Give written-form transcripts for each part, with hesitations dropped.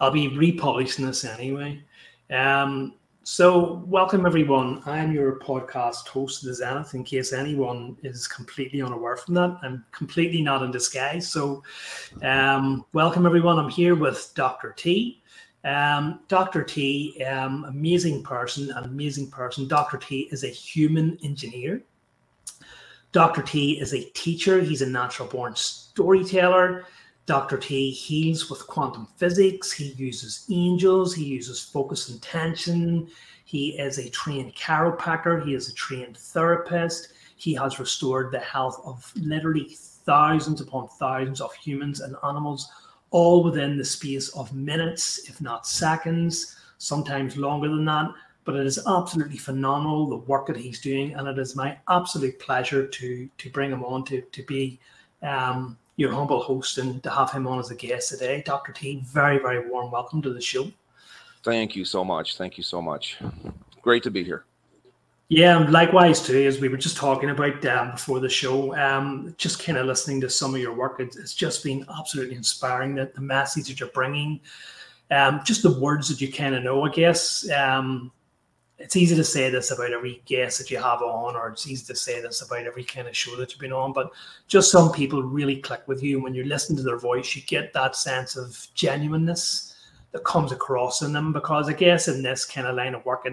I'll be republishing this anyway. So welcome everyone. I am your podcast host, The Zenith, in case anyone is completely unaware from that. I'm completely not in disguise. So welcome everyone. I'm here with Dr. T. Dr. T, amazing person. Dr. T is a human engineer. Dr. T is a teacher. He's a natural born storyteller. Dr. T heals with quantum physics. He uses angels. He uses focus and tension. He is a trained chiropractor. He is a trained therapist. He has restored the health of literally thousands upon thousands of humans and animals, all within the space of minutes, if not seconds, sometimes longer than that. But it is absolutely phenomenal, the work that he's doing. And it is my absolute pleasure to bring him on to be your humble host and to have him on as a guest today. Dr. T, very, very warm welcome to the show. Thank you so much. Great to be here. Yeah, and likewise too, as we were just talking about before the show, just kind of listening to some of your work. It's just been absolutely inspiring, that the message that you're bringing, just the words that you kind of know, I guess. It's easy to say this about every guest that you have on, or it's easy to say this about every kind of show that you've been on, but just some people really click with you. When you listen to their voice, you get that sense of genuineness that comes across in them, because I guess in this kind of line of work,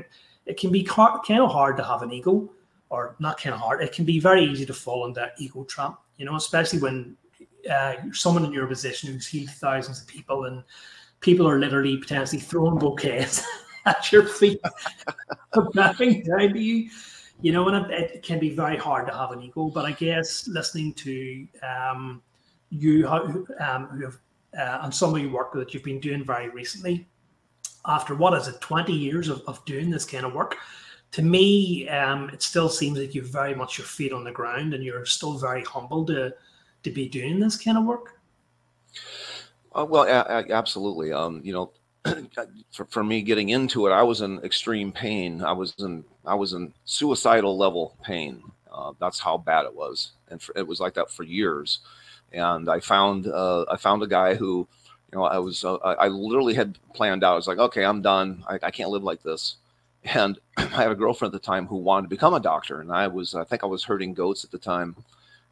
it can be kind of hard to have an ego, or not kind of hard. It can be very easy to fall into that ego trap, you know, especially when you're someone in your position who's healed thousands of people, and people are literally potentially throwing bouquets at your feet, bowing down to you, you know, and it can be very hard to have an ego. But I guess listening to you and some of your work that you've been doing very recently, after what is it, 20 years of doing this kind of work, to me, it still seems like you're very much your feet on the ground, and you're still very humble to be doing this kind of work. Absolutely. You know, for me getting into it, I was in extreme pain. I was in suicidal level pain. That's how bad it was, and it was like that for years. And I found a guy who, you know, I literally had planned out. I was like, okay, I'm done. I can't live like this. And I had a girlfriend at the time who wanted to become a doctor, and I think I was herding goats at the time,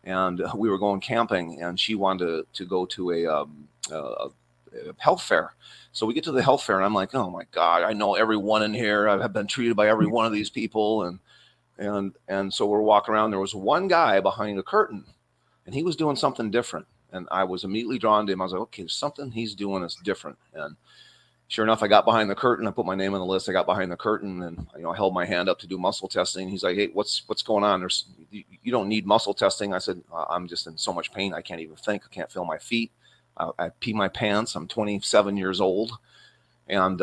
and we were going camping, and she wanted to go to a health fair. So we get to the health fair, and I'm like, oh my God, I know everyone in here. I've been treated by every one of these people. And so we're walking around. There was one guy behind the curtain, and he was doing something different. And I was immediately drawn to him. I was like, okay, there's something he's doing is different. And sure enough, I got behind the curtain. I put my name on the list. I got behind the curtain, and, you know, I held my hand up to do muscle testing. He's like, hey, what's going on? You don't need muscle testing. I said, I'm just in so much pain. I can't even think. I can't feel my feet. I pee my pants. I'm 27 years old, and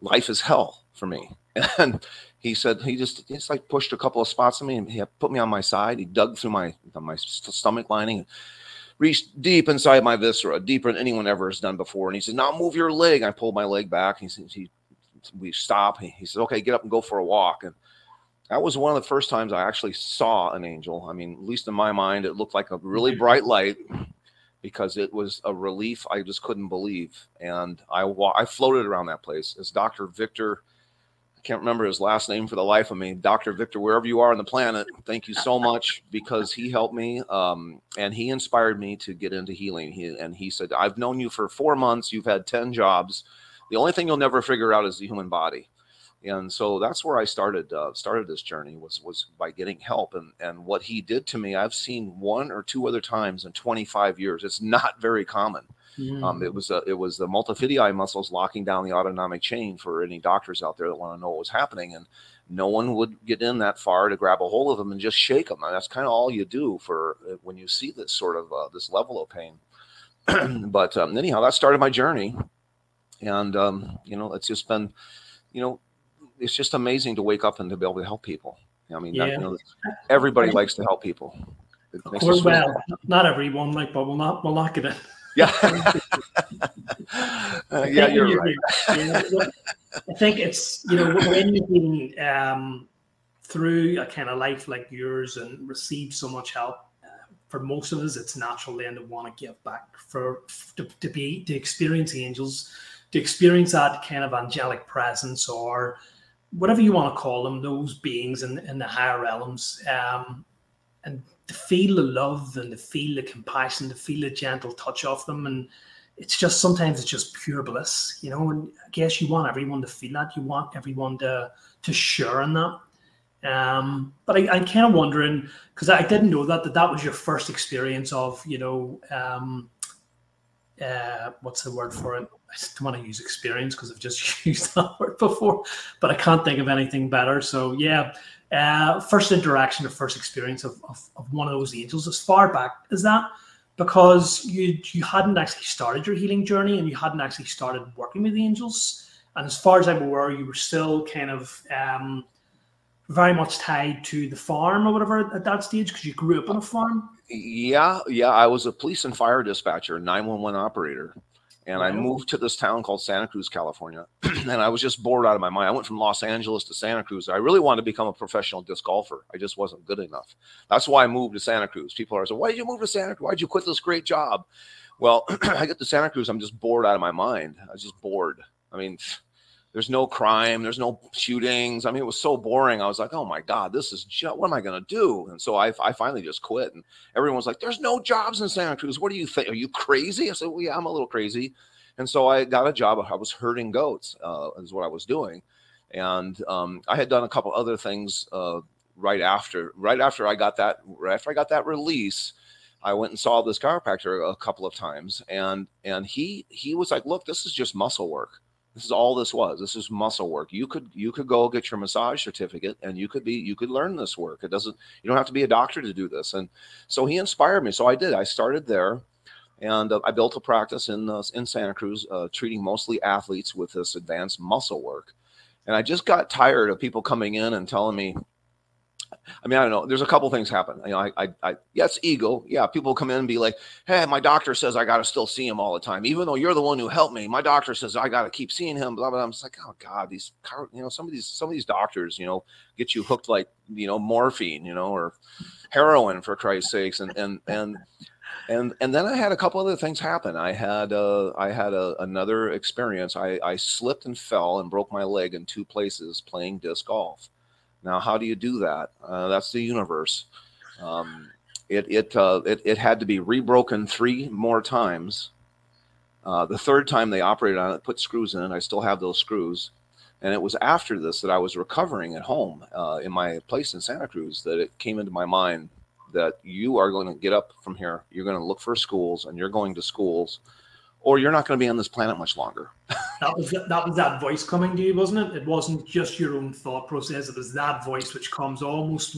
life is hell for me. And he said, he just like pushed a couple of spots on me, and he put me on my side. He dug through my stomach lining, and reached deep inside my viscera, deeper than anyone ever has done before. And he said, now move your leg. I pulled my leg back. He said, we stop. He said, okay, get up and go for a walk. And that was one of the first times I actually saw an angel. I mean, at least in my mind, it looked like a really bright light, because it was a relief I just couldn't believe. And I floated around that place. It's Dr. Victor, I can't remember his last name for the life of me. Dr. Victor, wherever you are on the planet, thank you so much, because he helped me, and he inspired me to get into healing. He said, I've known you for 4 months. You've had 10 jobs. The only thing you'll never figure out is the human body. And so that's where I started this journey, was by getting help. And what he did to me, I've seen one or two other times in 25 years. It's not very common. Mm. It was the multifidei muscles locking down the autonomic chain, for any doctors out there that want to know what was happening. And no one would get in that far to grab a hold of them and just shake them. And that's kind of all you do for when you see this sort of this level of pain. But anyhow, that started my journey. And, you know, it's just been, you know, it's just amazing to wake up and to be able to help people. I mean, yeah. Everybody likes to help people. Not everyone, but we'll not get it. Yeah. You're right. You know, I think it's, you know, when you've been through a kind of life like yours and received so much help, for most of us, it's natural then to want to give back, to experience angels. to experience that kind of angelic presence, or whatever you want to call them, those beings in the higher realms, and to feel the love and to feel the compassion, to feel the gentle touch of them. And it's just, sometimes it's just pure bliss, you know, and I guess you want everyone to feel that. You want everyone to share in that. But I'm kind of wondering, because I didn't know that was your first experience of, you know, what's the word for it? I don't want to use experience because I've just used that word before, but I can't think of anything better. So yeah, first interaction or first experience of one of those angels, as far back as that, because you hadn't actually started your healing journey and you hadn't actually started working with the angels. And as far as I'm aware, you were still kind of very much tied to the farm or whatever at that stage, because you grew up on a farm. Yeah. I was a police and fire dispatcher, 911 operator. And I moved to this town called Santa Cruz, California. And I was just bored out of my mind. I went from Los Angeles to Santa Cruz. I really wanted to become a professional disc golfer. I just wasn't good enough. That's why I moved to Santa Cruz. People are saying, why did you move to Santa Cruz? Why did you quit this great job? Well, I get to Santa Cruz. I'm just bored out of my mind. I was just bored. I mean, there's no crime. There's no shootings. I mean, it was so boring. I was like, oh, my God, this is just, what am I going to do? And so I finally just quit. And everyone's like, there's no jobs in Santa Cruz. What do you think? Are you crazy? I said, well, yeah, I'm a little crazy. And so I got a job. I was herding goats is what I was doing. And I had done a couple other things right after I got that release. I went and saw this chiropractor a couple of times. And he was like, look, this is just muscle work. This is all this was. This is muscle work. You could go get your massage certificate and you could learn this work. You don't have to be a doctor to do this. And so he inspired me. So I did. I started there, and I built a practice in Santa Cruz, treating mostly athletes with this advanced muscle work. And I just got tired of people coming in and telling me, I mean, I don't know. There's a couple things happen. You know, it's ego. Yeah, people come in and be like, "Hey, my doctor says I gotta still see him all the time, even though you're the one who helped me. My doctor says I gotta keep seeing him." Blah blah. I'm just like, oh God, these, you know, some of these doctors, you know, get you hooked like, you know, morphine, you know, or heroin, for Christ's sakes. And then I had a couple other things happen. I had another experience. I slipped and fell and broke my leg in two places playing disc golf. Now, how do you do that? That's the universe. It had to be rebroken three more times. The third time they operated on it, put screws in it. I still have those screws. And it was after this that I was recovering at home in my place in Santa Cruz that it came into my mind that you are going to get up from here. You're going to look for schools, and you're going to schools, or you're not going to be on this planet much longer. That was that voice coming to you, wasn't it? It wasn't just your own thought process. It was that voice which comes almost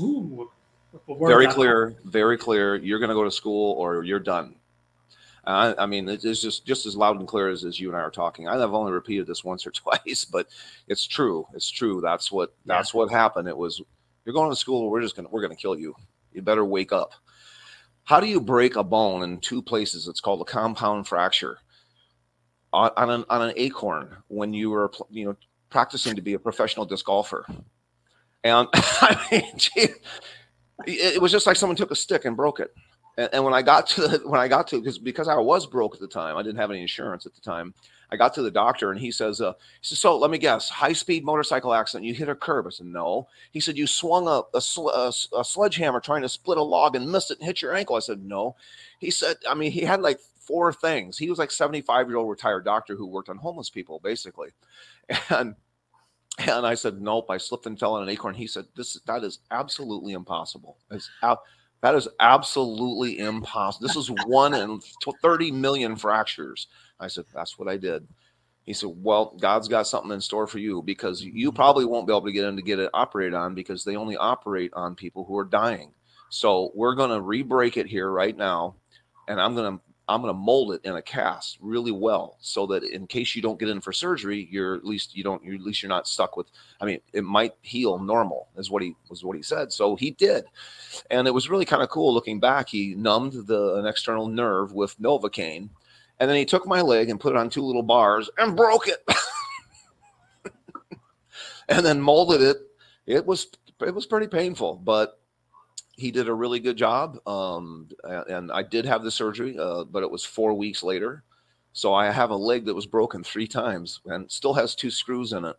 very clear. You're going to go to school, or you're done. I mean, it's just as loud and clear as you and I are talking. I've only repeated this once or twice, but it's true. It's true. That's what happened. It was, you're going to school. We're going to kill you. You better wake up. How do you break a bone in two places? It's called a compound fracture. On an acorn, when you were, you know, practicing to be a professional disc golfer. And I mean, gee, it was just like someone took a stick and broke it. And when I got to, because I was broke at the time, I didn't have any insurance at the time. I got to the doctor, and he says, so let me guess, high-speed motorcycle accident. You hit a curb. I said, no. He said, you swung a sledgehammer trying to split a log and missed it and hit your ankle. I said, no. He said, I mean, he had like four things. He was like 75-year-old retired doctor who worked on homeless people, basically. And I said, nope, I slipped and fell on an acorn. He said, that is absolutely impossible. That is absolutely impossible. This is one in 30 million fractures. I said, that's what I did. He said, well, God's got something in store for you, because you probably won't be able to get in to get it operated on, because they only operate on people who are dying. So we're going to re-break it here right now, and I'm going to mold it in a cast really well, so that in case you don't get in for surgery, you're not stuck with, I mean, it might heal normal is what he said. So he did. And it was really kind of cool looking back. He numbed an external nerve with Novocaine, and then he took my leg and put it on two little bars and broke it and then molded it. It was pretty painful, but he did a really good job, and I did have the surgery, but it was 4 weeks later. So I have a leg that was broken 3 times and still has 2 screws in it.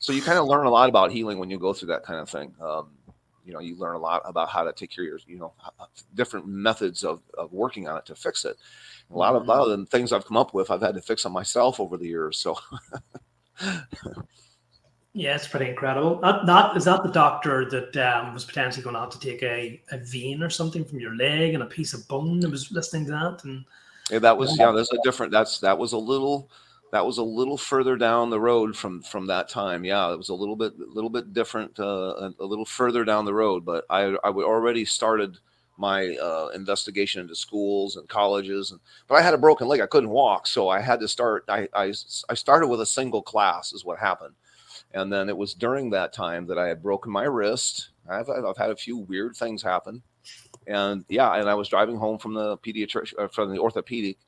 So you kind of learn a lot about healing when you go through that kind of thing. You know, you learn a lot about how to take care of your, you know, different methods of working on it to fix it. A lot of, the things I've come up with, I've had to fix on myself over the years. So, yeah, it's pretty incredible. Is that the doctor that was potentially going to have to take a vein or something from your leg and a piece of bone that was listening to that? And yeah, that was, yeah, that's a different, that was a little further down the road from that time. Yeah, it was a little bit different, a little further down the road. But I already started my investigation into schools and colleges, but I had a broken leg. I couldn't walk, so I had to start. I started with a single class, is what happened, and then it was during that time that I had broken my wrist. I've had a few weird things happen, and yeah, and I was driving home from the pediatrician, from the orthopedic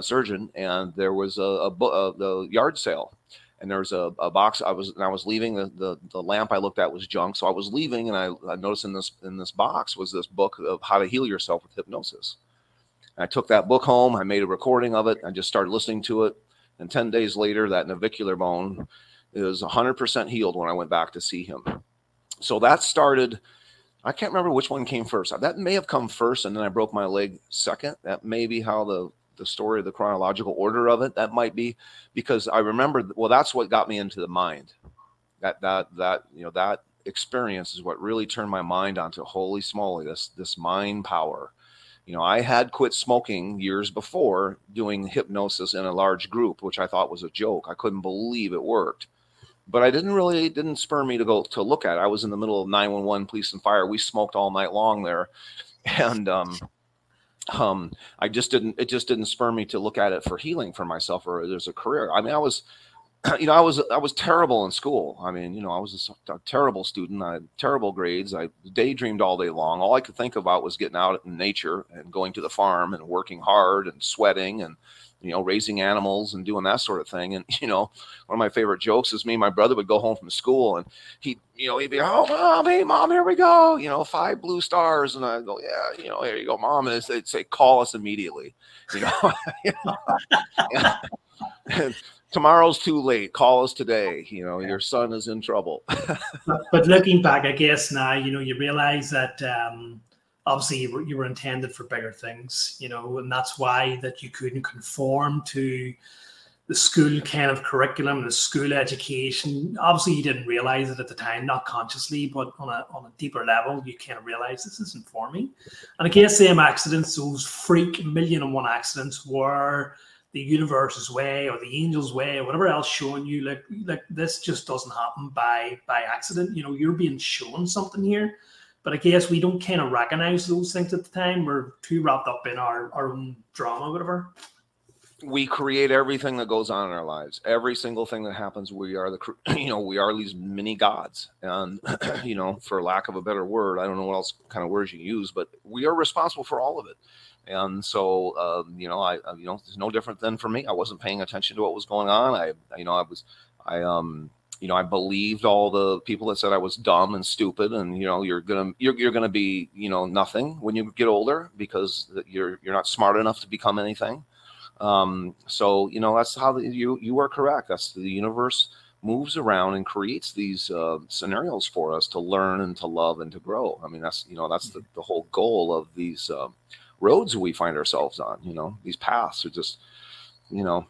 surgeon, and there was the yard sale, and there was a box. I was leaving, the lamp I looked at was junk, so I was leaving, and I noticed in this box was this book of how to heal yourself with hypnosis. And I took that book home. I made a recording of it. I just started listening to it, and 10 days later, that navicular bone is 100% healed when I went back to see him. So that started. I can't remember which one came first. That may have come first, and then I broke my leg second. That may be how the story, the chronological order of it, that might be, because I remembered, well, that's what got me into the mind. That you know, that experience is what really turned my mind onto, holy smoly, this mind power. You know, I had quit smoking years before doing hypnosis in a large group, which I thought was a joke. I couldn't believe it worked, but it didn't spur me to go to look at it. I was in the middle of 911 police and fire. We smoked all night long there, and it just didn't spur me to look at it for healing for myself or there's a career. I mean, I was terrible in school. I mean, you know, I was a terrible student. I had terrible grades. I daydreamed all day long. All I could think about was getting out in nature and going to the farm and working hard and sweating and, you know, raising animals and doing that sort of thing. And, you know, one of my favorite jokes is me and my brother would go home from school, and he'd be, oh, Mom, hey, Mom, here we go. You know, 5 blue stars. And I'd go, yeah, you know, here you go, Mom. And they'd say, call us immediately. You know, and tomorrow's too late. Call us today. You know, your son is in trouble. But looking back, I guess now, you know, you realize that, obviously, you were intended for bigger things, you know, and that's why that you couldn't conform to the school kind of curriculum, the school education. Obviously, you didn't realize it at the time, not consciously, but on a deeper level, you kind of realize this isn't for me. And I guess same accidents, those freak 1,000,001 accidents were the universe's way or the angel's way or whatever else showing you, like this just doesn't happen by accident. You know, you're being shown something here. But I guess we don't kind of recognize those things at the time. We're too wrapped up in our own drama, whatever. We create everything that goes on in our lives. Every single thing that happens, we are these mini gods. And, you know, for lack of a better word, I don't know what else kind of words you use, but we are responsible for all of it. And so, you know, it's no different than for me. I wasn't paying attention to what was going on. You know, I believed all the people that said I was dumb and stupid, and you know, you're gonna be, you know, nothing when you get older because you're not smart enough to become anything. So you know, that's how you are correct. That's the universe moves around and creates these scenarios for us to learn and to love and to grow. I mean, that's, you know, that's the whole goal of these roads we find ourselves on. You know, these paths are just, you know.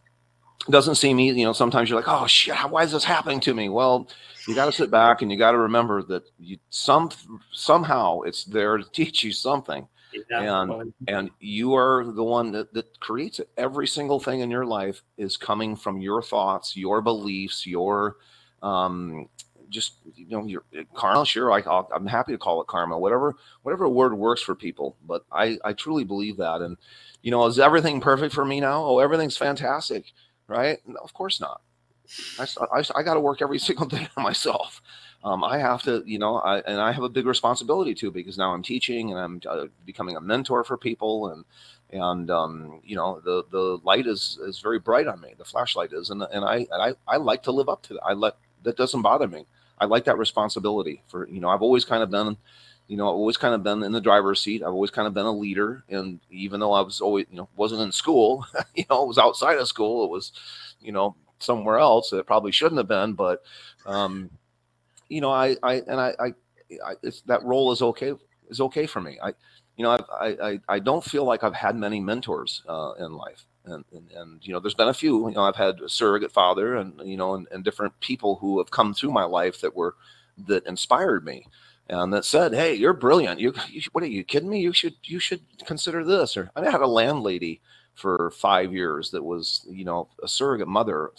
Doesn't seem easy. You know, sometimes you're like, oh shit, why is this happening to me? Well, you got to sit back and you got to remember that somehow it's there to teach you something. Yeah. And you are the one that creates it. Every single thing in your life is coming from your thoughts, your beliefs, your just, you know, your karma. Sure, I'm happy to call it karma, whatever word works for people, but I truly believe that. And you know, is everything perfect for me now? Oh, everything's fantastic. Right? No, of course not. I got to work every single day on myself. I have to, you know, and I have a big responsibility too, because now I'm teaching and I'm becoming a mentor for people. And you know, the light is very bright on me. The flashlight is, and I like to live up to that. That doesn't bother me. I like that responsibility for, you know, I've always kind of been, You know, I've always kind of been in the driver's seat. I've always kind of been a leader. And even though I was always, you know, wasn't in school, you know, it was outside of school. It was, you know, somewhere else. It probably shouldn't have been, but, you know, I it's, that role is okay for me. I don't feel like I've had many mentors in life. And, you know, there's been a few, you know, I've had a surrogate father and, you know, and different people who have come through my life that were, that inspired me. And that said, hey, you're brilliant. You what are you kidding me? You should consider this. Or I had a landlady for 5 years that was, you know, a surrogate mother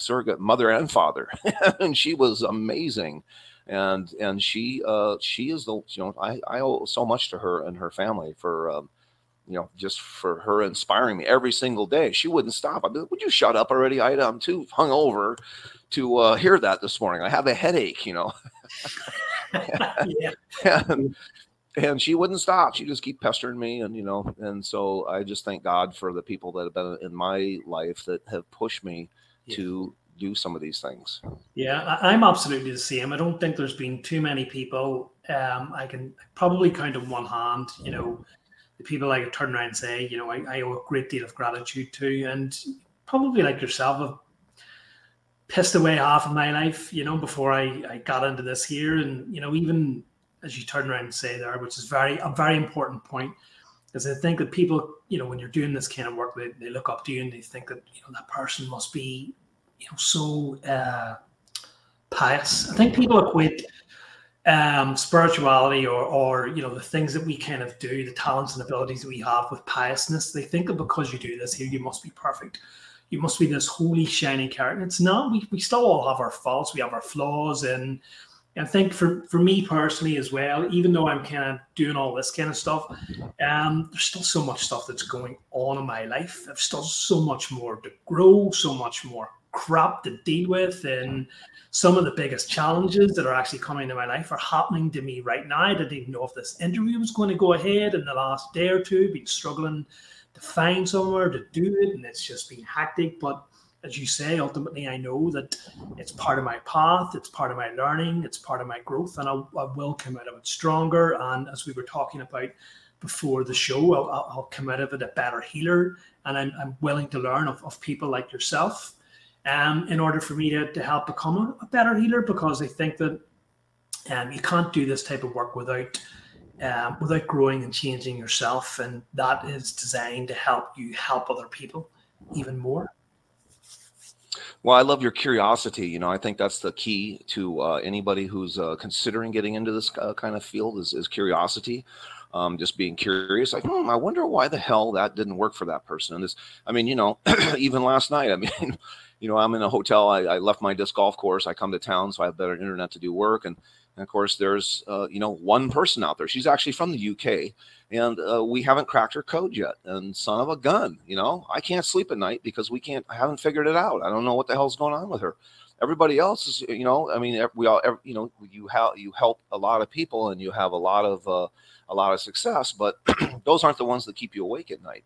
and father, and she was amazing. And she is the, you know, I owe so much to her and her family for, you know, just for her inspiring me every single day. She wouldn't stop. I'd be like, would you shut up already, Ida? I'm too hungover to hear that this morning. I have a headache, you know. Yeah. And she wouldn't stop. She just keep pestering me, and you know, and so I just thank God for the people that have been in my life that have pushed me to do some of these things. Yeah, I'm absolutely the same. I don't think there's been too many people. I can probably count on one hand, you know, the people I could turn around and say, you know, I owe a great deal of gratitude to, and probably like yourself, I've pissed away half of my life, you know, before I got into this here. And, you know, even as you turn around and say there, which is a very important point, is I think that people, you know, when you're doing this kind of work, they look up to you and they think that, you know, that person must be, you know, so pious. I think people equate spirituality or, you know, the things that we kind of do, the talents and abilities that we have with piousness. They think that because you do this here, you must be perfect. You must be this holy, shiny character. It's not. We still all have our faults. We have our flaws. And I think for me personally as well, even though I'm kind of doing all this kind of stuff, there's still so much stuff that's going on in my life. There's still so much more to grow, so much more crap to deal with. And some of the biggest challenges that are actually coming into my life are happening to me right now. I didn't even know if this interview was going to go ahead in the last day or two. Been struggling to find somewhere to do it, and it's just been hectic. But as you say, ultimately I know that it's part of my path, it's part of my learning, it's part of my growth, and I will come out of it stronger. And as we were talking about before the show, I'll come out of it a better healer, and I'm willing to learn of people like yourself in order for me to help become a better healer, because I think that you can't do this type of work without growing and changing yourself. And that is designed to help you help other people even more. Well, I love your curiosity. You know, I think that's the key to anybody who's considering getting into this kind of field is curiosity. Just being curious, like, I wonder why the hell that didn't work for that person. And this, I mean, you know, even last night, I mean, you know, I'm in a hotel. I left my disc golf course. I come to town, so I have better internet to do work. And of course, there's, you know, one person out there. She's actually from the UK, and we haven't cracked her code yet. And son of a gun, you know, I can't sleep at night because I haven't figured it out. I don't know what the hell's going on with her. Everybody else is, you know, I mean, we all, you know, you help a lot of people, and you have a lot of success, but those aren't the ones that keep you awake at night.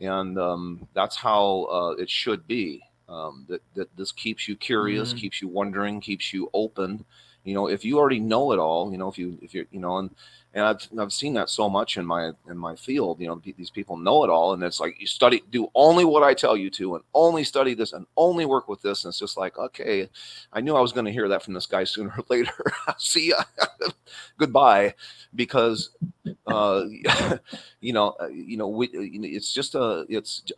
And that's how it should be. That this keeps you curious, mm-hmm. keeps you wondering, keeps you open. You know, if you already know it all, you know, if you're, you know, and I've seen that so much in my field. You know, these people know it all, and it's like, you study, do only what I tell you to, and only study this, and only work with this. And it's just like, okay, I knew I was going to hear that from this guy sooner or later. See ya, goodbye, because you know, it's just a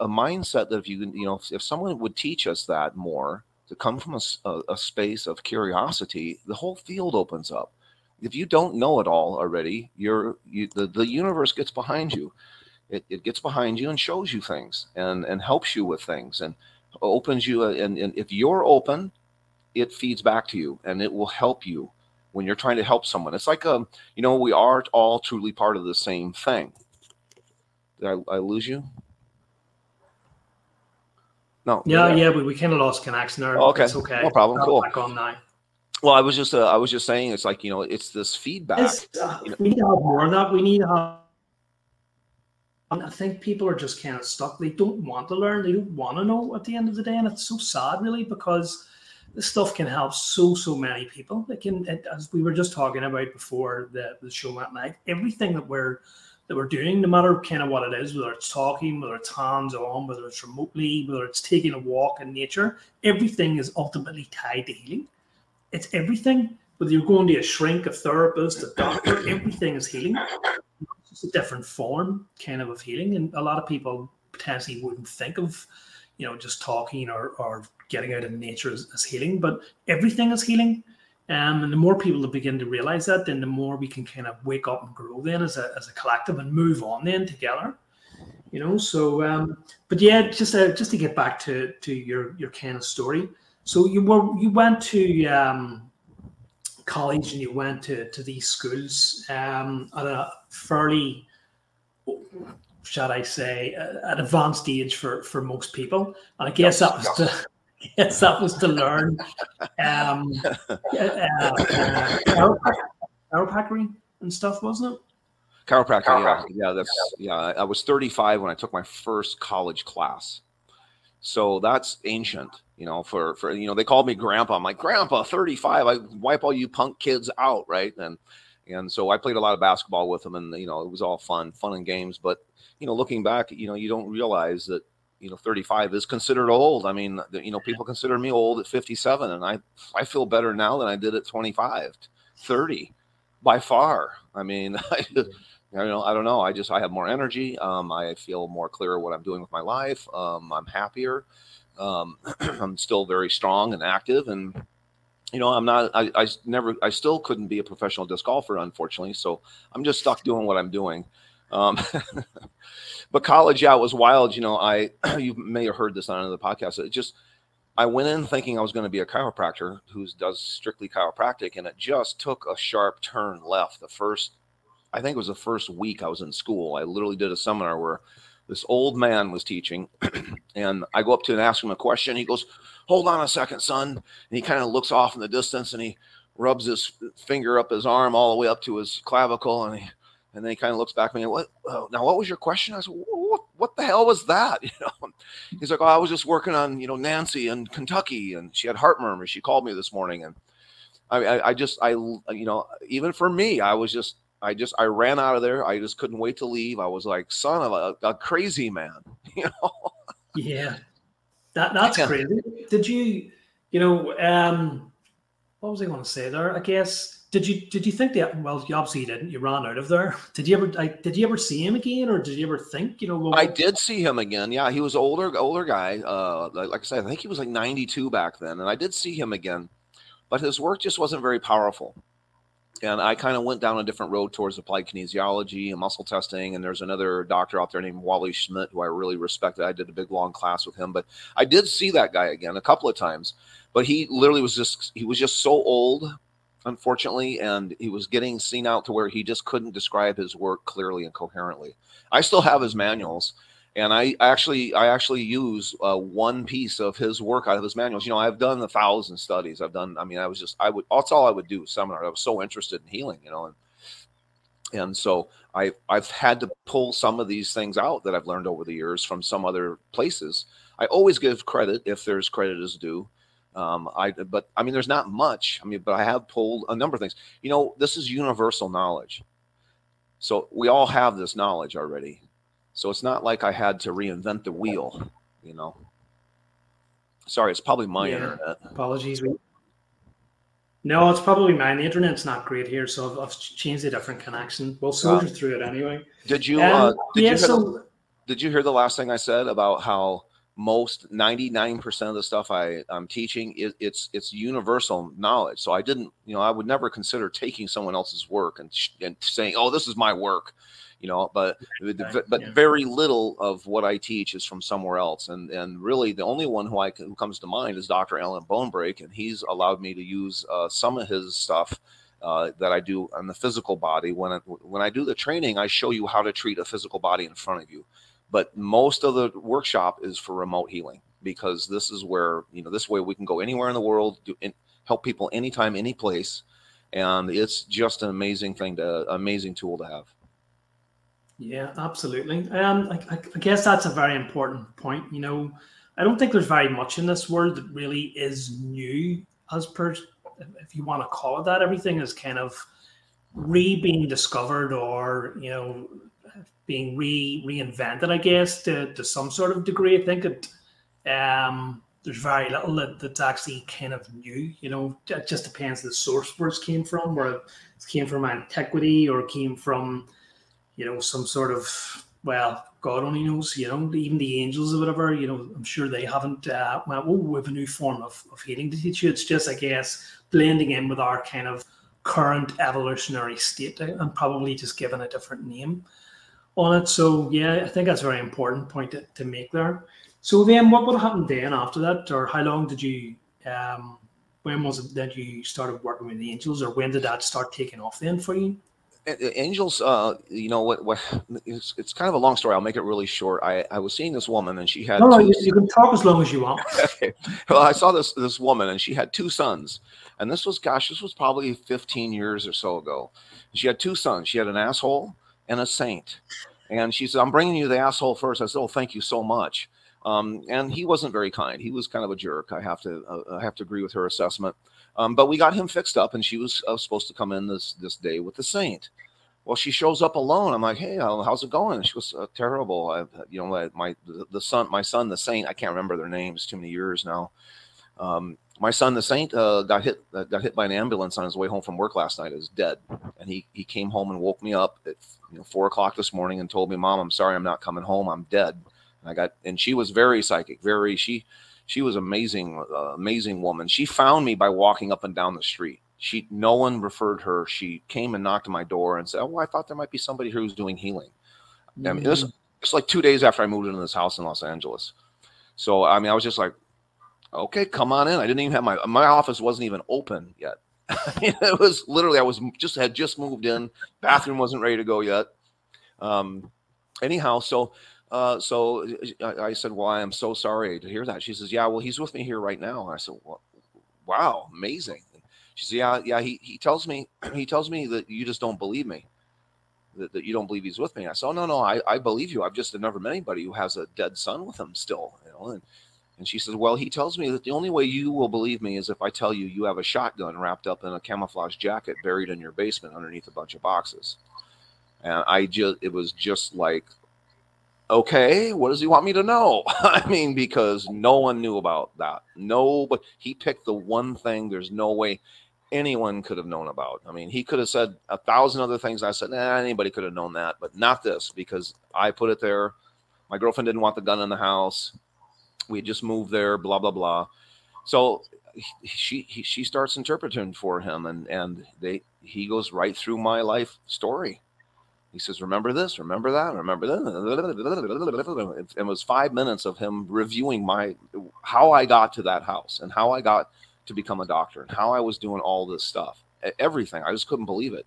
mindset that if you can, you know, if someone would teach us that more, to come from a space of curiosity, the whole field opens up. If you don't know it all already, the universe gets behind you. It gets behind you and shows you things and helps you with things and opens you. And if you're open, it feeds back to you, and it will help you when you're trying to help someone. It's like, you know, we are all truly part of the same thing. Did I lose you? No. Yeah, but we kind of lost connection there. Oh, okay. It's okay. No problem. Cool. Back on now. Well, I was just saying, it's like, you know, it's this feedback. You know? We need to have more of that. We need to have. And I think people are just kind of stuck. They don't want to learn. They don't want to know at the end of the day, and it's so sad, really, because this stuff can help so many people. It can, as we were just talking about before the show that night, everything that we're doing, no matter kind of what it is, whether it's talking, whether it's hands-on, whether it's remotely, whether it's taking a walk in nature, everything is ultimately tied to healing. It's everything. Whether you're going to a shrink, a therapist, a doctor, everything is healing. It's just a different form kind of healing. And a lot of people potentially wouldn't think of, you know, just talking or getting out in nature as healing, but everything is healing. And the more people that begin to realize that, then the more we can kind of wake up and grow then as a collective and move on then together, you know. So, but yeah, just to get back to your kind of story. So you went to college and you went to these schools at a fairly, shall I say, an advanced age for most people. And I guess that was to learn chiropractic and stuff, wasn't it? Chiropractic. Yeah. I was 35 when I took my first college class, so that's ancient. You know, for you know, they called me grandpa. I'm like, grandpa, 35. I wipe all you punk kids out, right? And so I played a lot of basketball with them, and you know, it was all fun and games. But you know, looking back, you know, you don't realize that. You know, 35 is considered old. I mean, you know, people consider me old at 57, and I feel better now than I did at 25, 30, by far. I mean, I don't know. I have more energy. I feel more clear what I'm doing with my life. I'm happier. I'm still very strong and active, and you know, I still couldn't be a professional disc golfer, unfortunately. So I'm just stuck doing what I'm doing. But college, yeah, it was wild. You know, you may have heard this on another podcast. I went in thinking I was going to be a chiropractor who does strictly chiropractic, and it just took a sharp turn left. The first week I was in school, I literally did a seminar where this old man was teaching, and I go up to him and ask him a question. He goes, "Hold on a second, son." And he kind of looks off in the distance, and he rubs his finger up his arm all the way up to his clavicle, and then he kind of looks back at me. What was your question? I said, what the hell was that? You know, he's like, I was just working on, you know, Nancy in Kentucky, and she had heart murmurs. She called me this morning, and I you know, even for me, I ran out of there. I just couldn't wait to leave. I was like, son of a crazy man, you know? Yeah, that's crazy. Did you, you know, what was I going to say there? I guess. Did you think that? Well, you obviously didn't. You ran out of there. Did you ever see him again, or did you ever think, you know? Well, I did see him again. Yeah, he was older guy. Like I said, I think he was like 92 back then, and I did see him again, but his work just wasn't very powerful. And I kind of went down a different road towards applied kinesiology and muscle testing. And there's another doctor out there named Wally Schmidt, who I really respected. I did a big long class with him, but I did see that guy again a couple of times. But he literally was just so old, unfortunately, and he was getting seen out to where he just couldn't describe his work clearly and coherently. I still have his manuals, and I actually use one piece of his work out of his manuals. You know, I've done 1,000 studies. That's all I would do, seminar. I was so interested in healing, you know, and so I've had to pull some of these things out that I've learned over the years from some other places. I always give credit if there's credit is due. There's not much. But I have pulled a number of things. You know, this is universal knowledge. So we all have this knowledge already. So it's not like I had to reinvent the wheel, you know. Sorry, it's probably my internet. Apologies. No, it's probably mine. The internet's not great here, so I've changed a different connection. We'll soldier through it anyway. Did you hear the last thing I said about how most 99% of the stuff I'm teaching, it's universal knowledge. So I didn't, you know, I would never consider taking someone else's work and saying, oh, this is my work, you know, but very little of what I teach is from somewhere else. And really the only one who comes to mind is Dr. Alan Bonebrake. And he's allowed me to use some of his stuff that I do on the physical body. When I do the training, I show you how to treat a physical body in front of you. But most of the workshop is for remote healing, because this is where, you know, this way we can go anywhere in the world, help people anytime, any place. And it's just an amazing tool to have. Yeah, absolutely. I guess that's a very important point. You know, I don't think there's very much in this world that really is new, as per, if you want to call it that. Everything is kind of being discovered, or, you know, being reinvented, I guess, to some sort of degree. I think it, there's very little that's actually kind of new. You know, it just depends the source where it came from, where it came from antiquity, or came from, you know, some sort of, well, God only knows, you know, even the angels or whatever, you know, I'm sure they haven't went, oh, we have a new form of healing to teach you. It's just, I guess, blending in with our kind of current evolutionary state and probably just given a different name on it. So, yeah, I think that's a very important point to make there. So then what would happen then after that? Or how long did you, when was it that you started working with the angels, or when did that start taking off then for you? Angels, you know what? It's kind of a long story. I'll make it really short. I was seeing this woman, and she had. No, you can talk as long as you want. Okay. Well, I saw this woman, and she had two sons, and this was, gosh, this was probably 15 years or so ago. She had two sons. She had an asshole and a saint, and she said, "I'm bringing you the asshole first." I said, "Oh, thank you so much." And he wasn't very kind. He was kind of a jerk. I have to agree with her assessment. But we got him fixed up, and she was supposed to come in this day with the saint. Well, she shows up alone. I'm like, "Hey, how's it going?" And she was terrible. My son, the saint. I can't remember their names. Too many years now. My son, the saint, got hit by an ambulance on his way home from work last night. He was dead, and he came home and woke me up at 4:00 this morning and told me, "Mom, I'm sorry, I'm not coming home. I'm dead." And she was very psychic. She was amazing, amazing woman. She found me by walking up and down the street. No one referred her. She came and knocked on my door and said, "Oh, I thought there might be somebody here who's doing healing." Mm-hmm. I mean, this was like 2 days after I moved into this house in Los Angeles. So, I mean, I was just like, okay, come on in. I didn't even have my office wasn't even open yet. It was literally, I had just moved in. Bathroom wasn't ready to go yet. Anyhow, so. So I said, "Well, I am so sorry to hear that." She says, "Yeah, well, he's with me here right now." And I said, "Well, wow, amazing." She said, "Yeah, he tells me that you just don't believe me, that you don't believe he's with me." And I said, "Oh, no, I believe you. I've just never met anybody who has a dead son with him still." You know? And she says, "Well, he tells me that the only way you will believe me is if I tell you you have a shotgun wrapped up in a camouflage jacket buried in your basement underneath a bunch of boxes." And it was just like, okay, what does he want me to know? I mean, because no one knew about that. No, but he picked the one thing there's no way anyone could have known about. I mean, he could have said 1,000 other things. I said, anybody could have known that, but not this, because I put it there. My girlfriend didn't want the gun in the house. We had just moved there, blah, blah, blah. So she starts interpreting for him, and he goes right through my life story. He says, "Remember this, remember that, remember that." It was 5 minutes of him reviewing how I got to that house and how I got to become a doctor and how I was doing all this stuff, everything. I just couldn't believe it.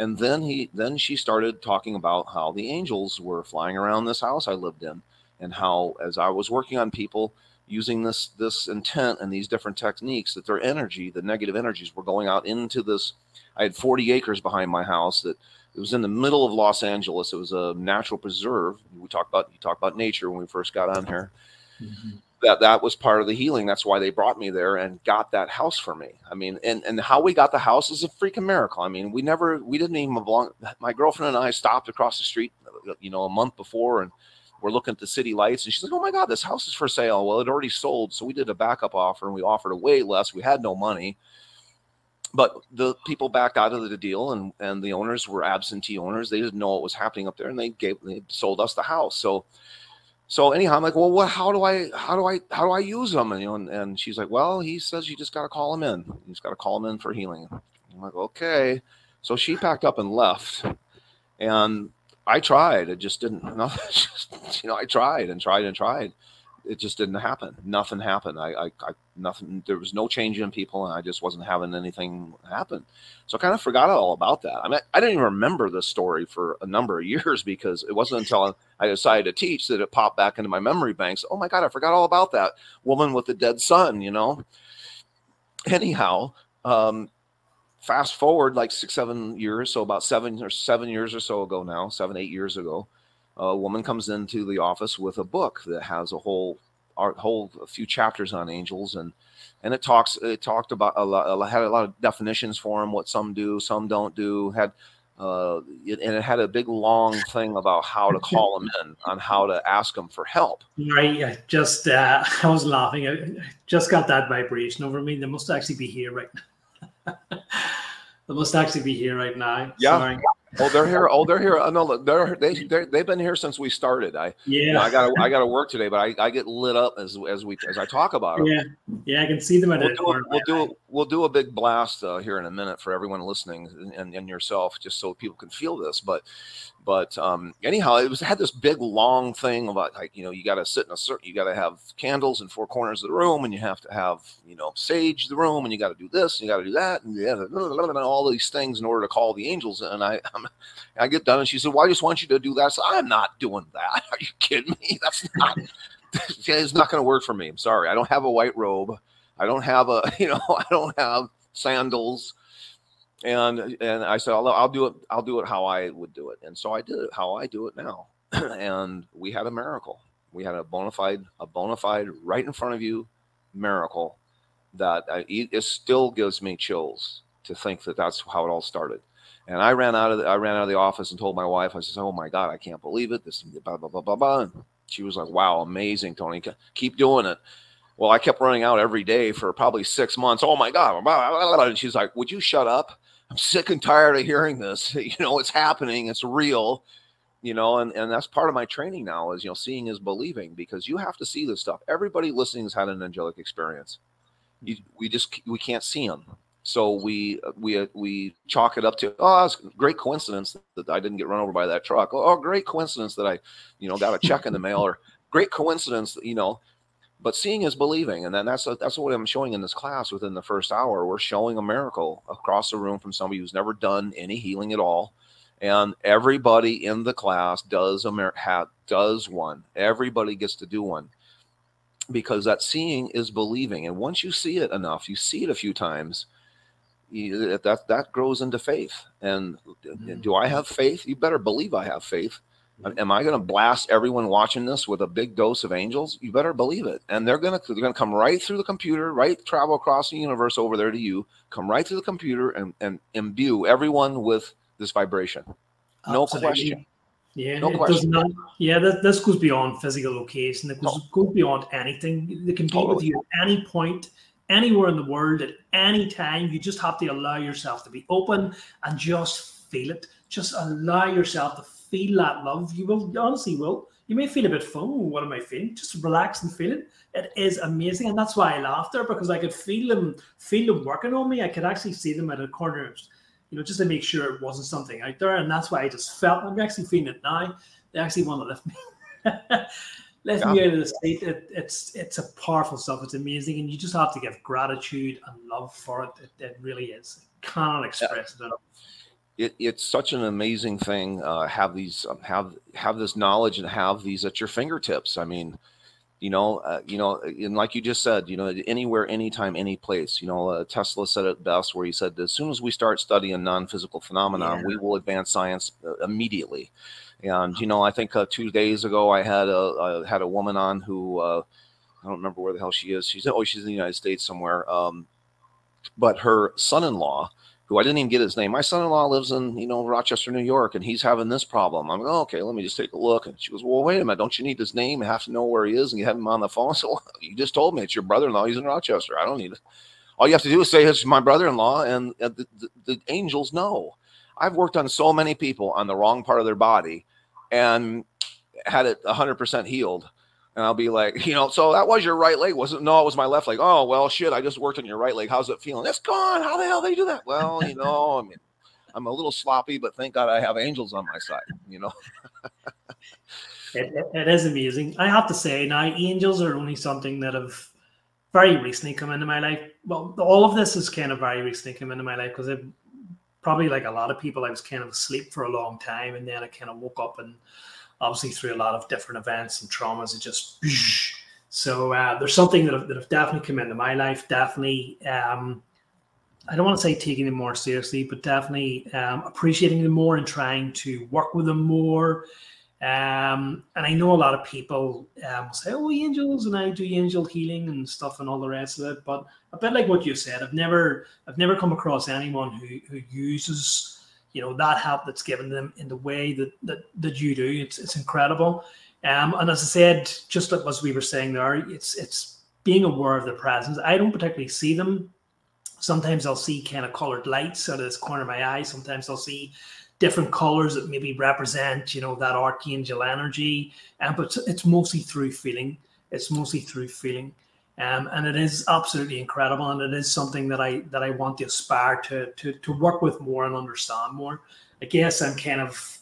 And then she started talking about how the angels were flying around this house I lived in, and how as I was working on people using this intent and these different techniques, that their energy, the negative energies, were going out into this. I had 40 acres behind my house that. It was in the middle of Los Angeles. It was a natural preserve. You talked about nature when we first got on here. Mm-hmm. That was part of the healing. That's why they brought me there and got that house for me. I mean, and how we got the house is a freaking miracle. I mean, we didn't even belong. My girlfriend and I stopped across the street, a month before, and we're looking at the city lights, and she's like, "Oh my God, this house is for sale." Well, it already sold, so we did a backup offer, and we offered way less. We had no money. But the people backed out of the deal, and the owners were absentee owners. They didn't know what was happening up there, and they sold us the house. So anyhow, I'm like, "Well, how do I use them?" And and she's like, "Well, he says you just got to call him in. You just got to call him in for healing." I'm like, "Okay." So she packed up and left, and I tried. It just didn't. I tried and tried and tried. It just didn't happen. Nothing happened. Nothing. There was no change in people, and I just wasn't having anything happen. So I kind of forgot all about that. I mean, I didn't even remember this story for a number of years, because it wasn't until I decided to teach that it popped back into my memory banks. Oh my God, I forgot all about that woman with the dead son, you know? Anyhow, fast forward like 6-7 years. So about 7 years or so ago now, 7-8 years ago, a woman comes into the office with a book that has a whole our whole a few chapters on angels, and it talked about a lot of definitions for them, what some do, some don't do, and it had a big long thing about how to call them in, on how to ask them for help. Right. I was laughing. I just got that vibration over me. They must actually be here right now. Yeah. Sorry. Oh, they're here. No, they've been here since we started. I got to work today, but I get lit up as I talk about it. Yeah, I can see them. We'll do a big blast here in a minute for everyone listening and yourself, just so people can feel this. But anyhow, it had this big long thing about, like, you got to sit in you got to have candles in four corners of the room, and you have to have sage the room, and you got to do this, and you got to do that, and all these things in order to call the angels. And I get done, and she said, "Well, I just want you to do that." I said, "I'm not doing that. Are you kidding me? It's not going to work for me. I'm sorry. I don't have a white robe. I don't have I don't have sandals." And I said, I'll do it how I would do it. And so I did it how I do it now. And we had a miracle. We had a bona fide right in front of you miracle that it still gives me chills to think that that's how it all started. And I ran out of the office and told my wife. I said, "Oh my God, I can't believe it. This blah blah blah blah blah." And she was like, "Wow, amazing, Tony. Keep doing it." Well, I kept running out every day for probably 6 months. "Oh my God, blah, blah, blah." And she's like, "Would you shut up? I'm sick and tired of hearing this. It's happening. It's real." And that's part of my training now is, seeing is believing, because you have to see this stuff. Everybody listening has had an angelic experience. We can't see them. So we chalk it up to, oh, it's a great coincidence that I didn't get run over by that truck. Oh, great coincidence that I, got a check in the mail, or great coincidence, But seeing is believing, and then that's what I'm showing in this class. Within the first hour, we're showing a miracle across the room from somebody who's never done any healing at all, and everybody in the class does one. Everybody gets to do one, because that seeing is believing, and once you see it enough, you see it a few times, that grows into faith. And do I have faith? You better believe I have faith. Am I going to blast everyone watching this with a big dose of angels? You better believe it. And they're going to come right through the computer, travel across the universe over there to you, come right through the computer and imbue everyone with this vibration. Absolutely. No question. Yeah, no question. This goes beyond physical location. It goes beyond anything. They can be with you at any point, anywhere in the world, at any time. You just have to allow yourself to be open and just feel it. Just allow yourself to feel that love. You honestly will. You may feel a bit funny. What am I feeling? Just relax and feel it. It is amazing. And that's why I laughed there, because I could feel them working on me. I could actually see them at the corners, just to make sure it wasn't something out there. And that's why I just felt, I'm actually feeling it now. They actually want to lift me. Lift me out of the state. It's a powerful stuff. It's amazing. And you just have to give gratitude and love for it. It really is. I cannot express it enough. It's such an amazing thing. Have this knowledge and have these at your fingertips. I mean, and like you just said, anywhere, anytime, any place. Tesla said it best, where he said, as soon as we start studying non-physical phenomenon, we will advance science immediately. And I think 2 days ago I had a woman on who I don't remember where the hell she is. She's in the United States somewhere, but her son-in-law, who I didn't even get his name. My son-in-law lives in, Rochester, New York, and he's having this problem. I'm like, oh, okay, let me just take a look. And she goes, well, wait a minute. Don't you need his name? I have to know where he is, and you have him on the phone. So you just told me it's your brother-in-law. He's in Rochester. I don't need it. All you have to do is say it's my brother-in-law, and the angels know. I've worked on so many people on the wrong part of their body and had it 100% healed. And I'll be like, so that was your right leg, wasn't it? No, it was my left leg. Oh, well, shit, I just worked on your right leg. How's it feeling? It's gone. How the hell they do that? Well, I'm a little sloppy, but thank God I have angels on my side, It is amazing. I have to say now, angels are only something that have very recently come into my life. Well, all of this is kind of very recently come into my life, because it probably, like a lot of people, I was kind of asleep for a long time, and then I kind of woke up, and obviously through a lot of different events and traumas, it just... So there's something that have definitely come into my life, definitely, I don't want to say taking them more seriously, but definitely appreciating them more and trying to work with them more. And I know a lot of people say, oh, angels, and I do angel healing and stuff and all the rest of it. But a bit like what you said, I've never come across anyone who uses, you know, that help that's given them in the way that you do. It's incredible. And as I said, just as we were saying there, it's being aware of their presence. I don't particularly see them. Sometimes I'll see kind of colored lights out of this corner of my eye. Sometimes I'll see different colors that maybe represent, you know, that archangel energy. But it's mostly through feeling. And it is absolutely incredible. And it is something that I want to aspire to work with more and understand more. I guess I'm kind of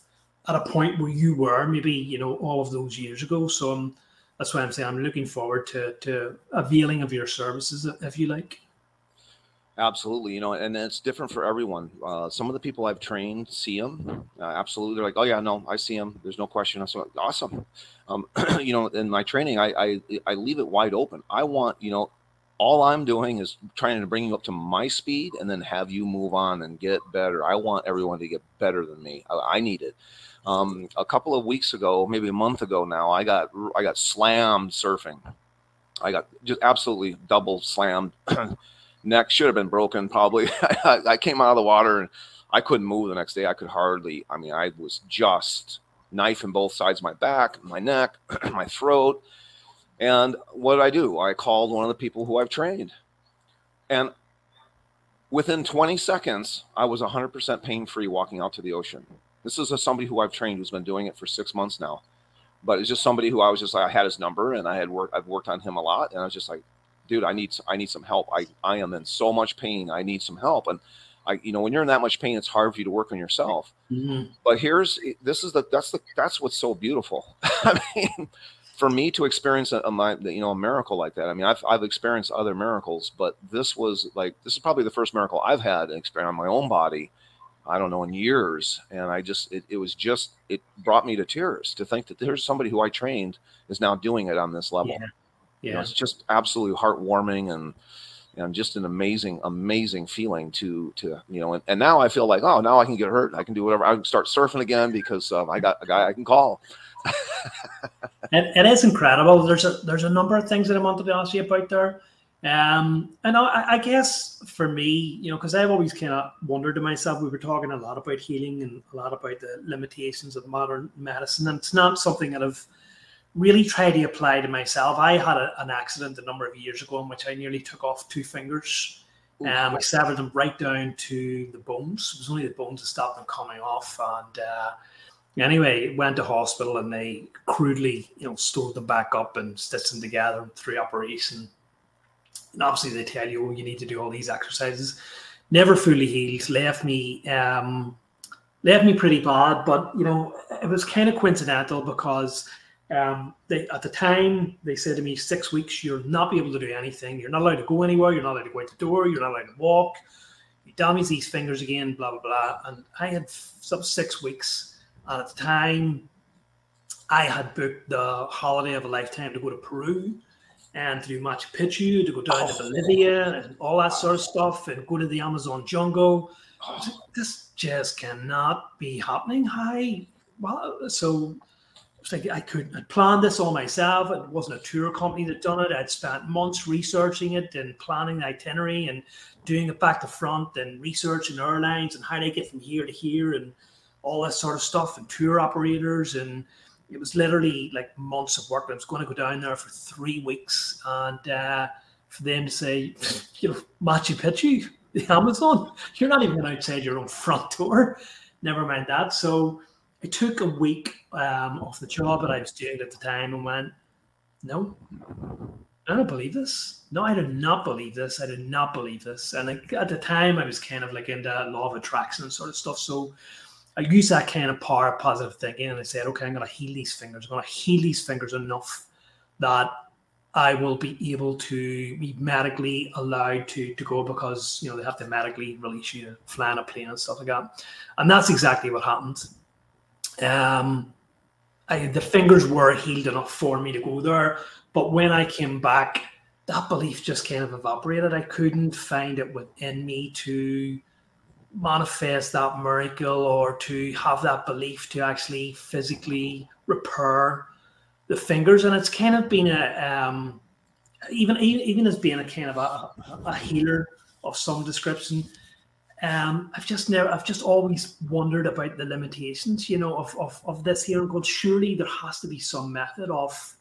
at a point where you were maybe, you know, all of those years ago. So that's why I'm saying I'm looking forward to availing of your services, if you like. Absolutely, you know, and it's different for everyone. Some of the people I've trained see them, absolutely. They're like, "Oh yeah, no, I see them. There's no question." I said, "Awesome." You know, in my training, I leave it wide open. I want, you know, all I'm doing is trying to bring you up to my speed, and then have you move on and get better. I want everyone to get better than me. I need it. A couple of weeks ago, maybe a month ago now, I got slammed surfing. I got just absolutely double slammed. Neck should have been broken, probably. I came out of the water and I couldn't move the next day. I could hardly. I mean, I was just knife in both sides of my back, my neck, my throat. And what did I do? I called one of the people who I've trained. And within 20 seconds, I was 100% pain-free walking out to the ocean. This is somebody who I've trained who's been doing it for 6 months now. But it's just somebody who I was just like, I had his number and I've worked on him a lot. And I was just like, dude, I need some help. I am in so much pain. I need some help. And I, you know, when you're in that much pain, it's hard for you to work on yourself. Mm-hmm. But that's what's so beautiful. I mean, for me to experience a miracle like that. I mean, I've experienced other miracles, but this is probably the first miracle I've had experience on my own body. I don't know, in years. And I just, it brought me to tears to think that there's somebody who I trained is now doing it on this level. Yeah. Yeah. You know, it's just absolutely heartwarming and just an amazing, amazing feeling to you know. And now I feel like, oh, now I can get hurt. I can do whatever. I can start surfing again because I got a guy I can call. It is incredible. There's a number of things that I wanted to ask you about there. And I guess for me, you know, because I've always kind of wondered to myself, we were talking a lot about healing and a lot about the limitations of modern medicine. And it's not something that I've really try to apply to myself. I had an accident a number of years ago in which I nearly took off two fingers. I severed them right down to the bones. It was only the bones that stopped them coming off. And anyway, went to hospital and they crudely, you know, sewed them back up and stitched them together through operation. And obviously they tell you, oh, you need to do all these exercises. Never fully healed, left me pretty bad. But, you know, it was kind of coincidental because they, at the time, they said to me, 6 weeks, you're not be able to do anything. You're not allowed to go anywhere. You're not allowed to go out the door. You're not allowed to walk. You damage these fingers again, blah, blah, blah. And I had some 6 weeks. And at the time, I had booked the holiday of a lifetime to go to Peru and to do Machu Picchu, to go down to Bolivia and all that sort of stuff and go to the Amazon jungle. Oh. This just cannot be happening. I planned this all myself. It wasn't a tour company that done it. I'd spent months researching it and planning the itinerary and doing it back to front and researching airlines and how they get from here to here and all that sort of stuff and tour operators. And it was literally like months of work. I was going to go down there for 3 weeks and for them to say, you know, Machu Picchu, the Amazon, you're not even outside your own front door. Never mind that. So I took a week off the job that I was doing at the time and went, no, I don't believe this. No, I do not believe this. I do not believe this. And at the time, I was kind of like into law of attraction and sort of stuff. So I used that kind of power of positive thinking and I said, okay, I'm going to heal these fingers. I'm going to heal these fingers enough that I will be able to be medically allowed to go because, you know, they have to medically release you, fly on a plane and stuff like that. And that's exactly what happened. The fingers were healed enough for me to go there, but when I came back, that belief just kind of evaporated. I couldn't find it within me to manifest that miracle or to have that belief to actually physically repair the fingers. And it's kind of been a even as being a kind of a healer of some description, I've just always wondered about the limitations, you know, of this here. And going, surely there has to be some method of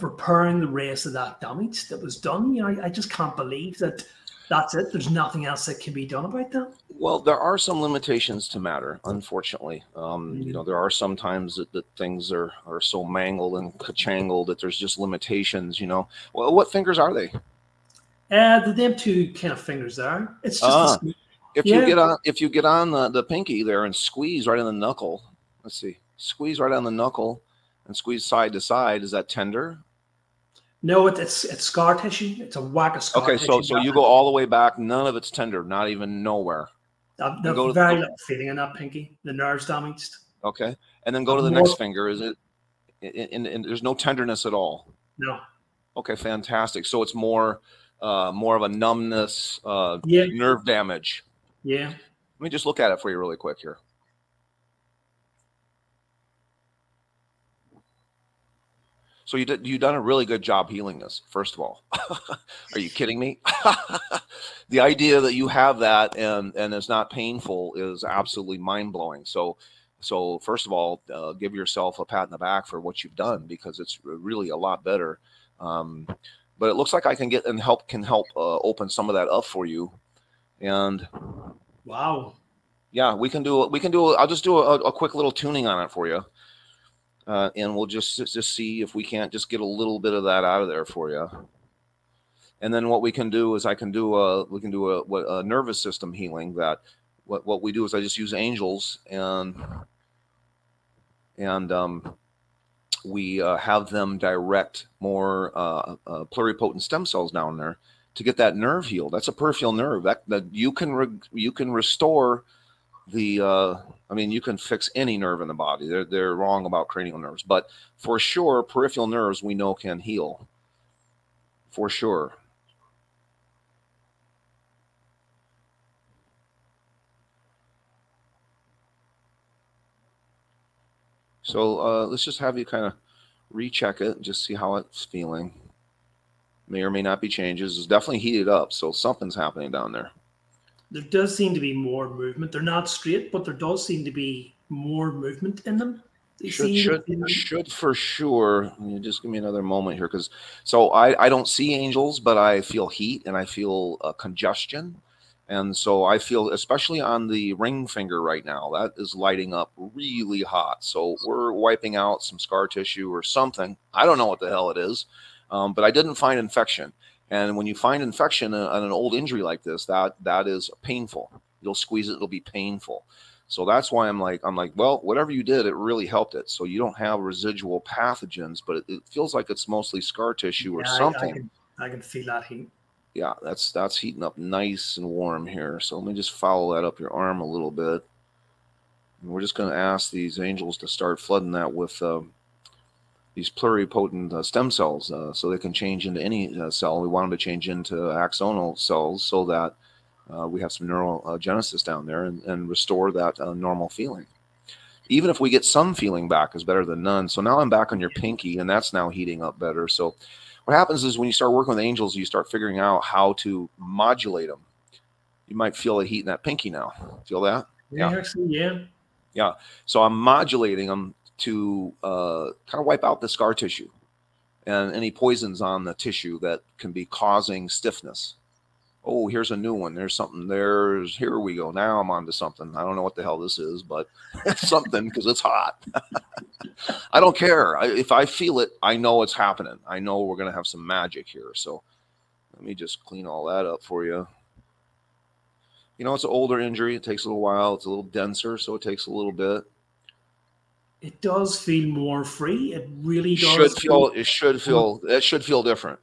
repairing the rest of that damage that was done. You know, I just can't believe that that's it. There's nothing else that can be done about that. Well, there are some limitations to matter, unfortunately. You know, there are some times that things are so mangled and kachangled that there's just limitations, you know. Well, what fingers are they? The damn two kind of fingers there. It's just if you get on the pinky there and squeeze right on the knuckle. Let's see. Squeeze right on the knuckle and squeeze side to side. Is that tender? No, it's scar tissue. It's a whack of scar tissue. Okay, so you go all the way back. None of it's tender. Not even nowhere. There's very little feeling in that pinky. The nerve's damaged. Okay, and then go to the next finger. Is it? And there's no tenderness at all. No. Okay, fantastic. So it's more of a numbness, nerve damage. Yeah. Let me just look at it for you really quick here. So you've done a really good job healing this, first of all. Are you kidding me? The idea that you have that and it's not painful is absolutely mind-blowing. So first of all, give yourself a pat on the back for what you've done, because it's really a lot better. But it looks like I can get and help open some of that up for you. And wow. Yeah, I'll just do a quick little tuning on it for you. And we'll just see if we can't just get a little bit of that out of there for you. And then what we can do is we can do a nervous system healing. That what we do is I just use angels and we have them direct more pluripotent stem cells down there to get that nerve healed. That's a peripheral nerve that you can restore. You can fix any nerve in the body. They're wrong about cranial nerves, but for sure, peripheral nerves we know can heal. For sure. So let's just have you kind of recheck it and just see how it's feeling. May or may not be changes. It's definitely heated up, so something's happening down there. There does seem to be more movement. They're not straight, but there does seem to be more movement in them. Should for sure. Just give me another moment here, because so I don't see angels, but I feel heat and I feel congestion, and so I feel especially on the ring finger right now that is lighting up really hot. So we're wiping out some scar tissue or something. I don't know what the hell it is, but I didn't find infection. And when you find infection on an old injury like this, that is painful. You'll squeeze it; it'll be painful. So that's why I'm like, well, whatever you did, it really helped it. So you don't have residual pathogens, but it feels like it's mostly scar tissue or something. I can feel that heat. Yeah, that's heating up nice and warm here. So let me just follow that up your arm a little bit. And we're just going to ask these angels to start flooding that with. These pluripotent stem cells, so they can change into any cell. We want them to change into axonal cells so that we have some neurogenesis down there and restore that normal feeling. Even if we get some feeling back is better than none. So now I'm back on your pinky, and that's now heating up better. So what happens is when you start working with angels, you start figuring out how to modulate them. You might feel the heat in that pinky now. Feel that? Yeah. Yeah. So I'm modulating them to kind of wipe out the scar tissue and any poisons on the tissue that can be causing stiffness. Oh, here's a new one. There's something. Here we go. Now I'm onto something. I don't know what the hell this is, but it's something because it's hot. I don't care. If I feel it, I know it's happening. I know we're going to have some magic here. So let me just clean all that up for you. You know, it's an older injury. It takes a little while. It's a little denser, so it takes a little bit. It does feel more free. It really does. It should feel different.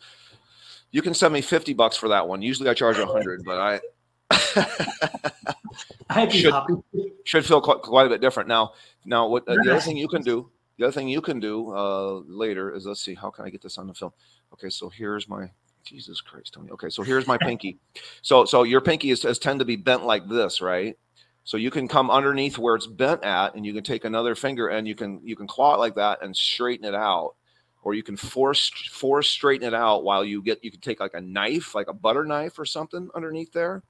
You can send me $50 for that one. Usually I charge 100, but I'd be happy. Should feel quite a bit different now. Now, what the other thing you can do? The other thing you can do later is, let's see, how can I get this on the film? Okay, so here's my Jesus Christ, Tony. Okay, so here's my pinky. So your pinky is tend to be bent like this, right? So you can come underneath where it's bent at, and you can take another finger and you can claw it like that and straighten it out, or you can force straighten it out while you can take like a knife, like a butter knife or something underneath there.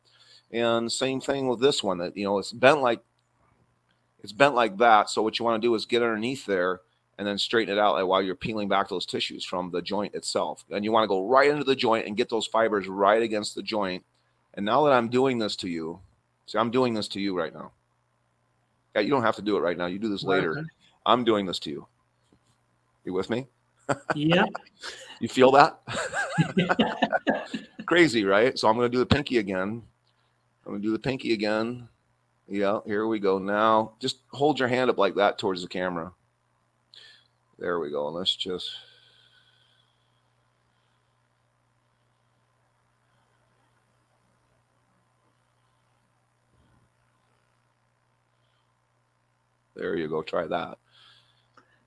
And same thing with this one, that, you know, it's bent like that. So what you want to do is get underneath there and then straighten it out, like, while you're peeling back those tissues from the joint itself. And you want to go right into the joint and get those fibers right against the joint. And now that I'm doing this to you, see, I'm doing this to you right now. Yeah, you don't have to do it right now. You do this later. Right. I'm doing this to you. You with me? Yeah. You feel that? Crazy, right? So I'm going to do the pinky again. Yeah, here we go. Now, just hold your hand up like that towards the camera. There we go. Let's just. There you go. Try that.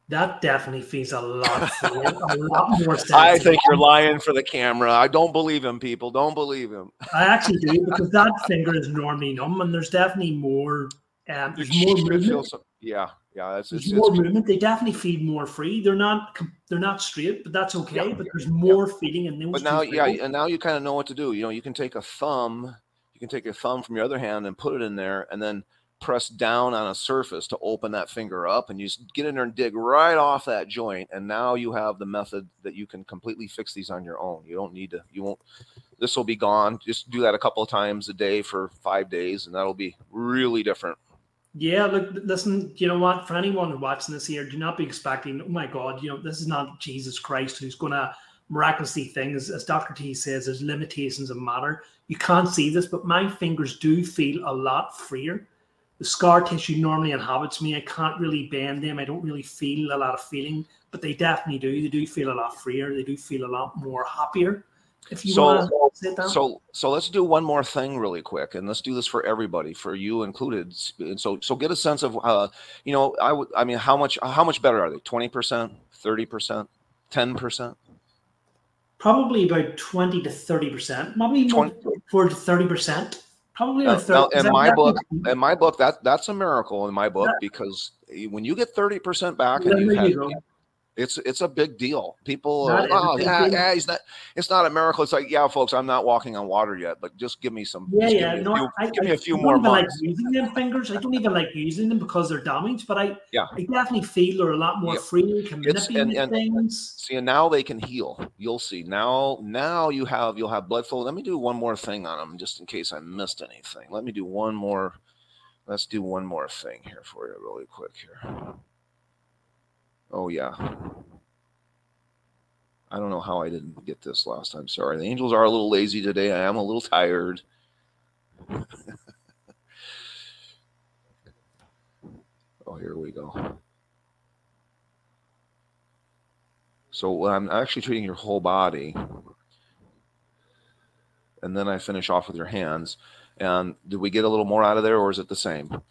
That definitely feels a lot, a lot more sense. I think you're lying for the camera. I don't believe him, people. Don't believe him. I actually do, because that finger is normally numb, and there's definitely more. There's more movement. Yeah. There's more movement. They definitely feel more free. They're not straight, but that's okay. Yeah, but there's more feeling, and but now, and now you kind of know what to do. You know, you can take a thumb. You can take your thumb from your other hand and put it in there, and then press down on a surface to open that finger up, and you just get in there and dig right off that joint. And now you have the method that you can completely fix these on your own. This will be gone. Just do that a couple of times a day for 5 days, and that'll be really different. Yeah. Look, listen, you know what, for anyone watching this here, do not be expecting, oh my God, you know, this is not Jesus Christ who's going to miraculously things. As Dr. T says, there's limitations of matter. You can't see this, but my fingers do feel a lot freer. The scar tissue normally inhabits me. I can't really bend them. I don't really feel a lot of feeling, but they definitely do. They do feel a lot freer. They do feel a lot more happier. If you want to sit down. So let's do one more thing really quick, and let's do this for everybody, for you included. And so get a sense of, you know, I mean, how much better are they? 20%, 30%, 10%? Probably about 20 to 30%. Probably 20 to 30%. Probably a third. In my book, that's a miracle in my book, because when you get 30% back, and it's a big deal. People are like, he's not. It's not a miracle. It's like, yeah, folks, I'm not walking on water yet, but just give me some. Give me a few more months. I don't even like using them fingers. I don't even like using them because they're damaged. But I definitely feel they're a lot more free. Can manipulate things. See, and now they can heal. You'll see. Now you'll have blood flow. Let me do one more thing on them, just in case I missed anything. Let me do one more. Let's do one more thing here for you, really quick here. Oh, yeah. I don't know how I didn't get this last time. Sorry. The angels are a little lazy today. I am a little tired. Oh, here we go. So I'm actually treating your whole body. And then I finish off with your hands. And did we get a little more out of there, or is it the same?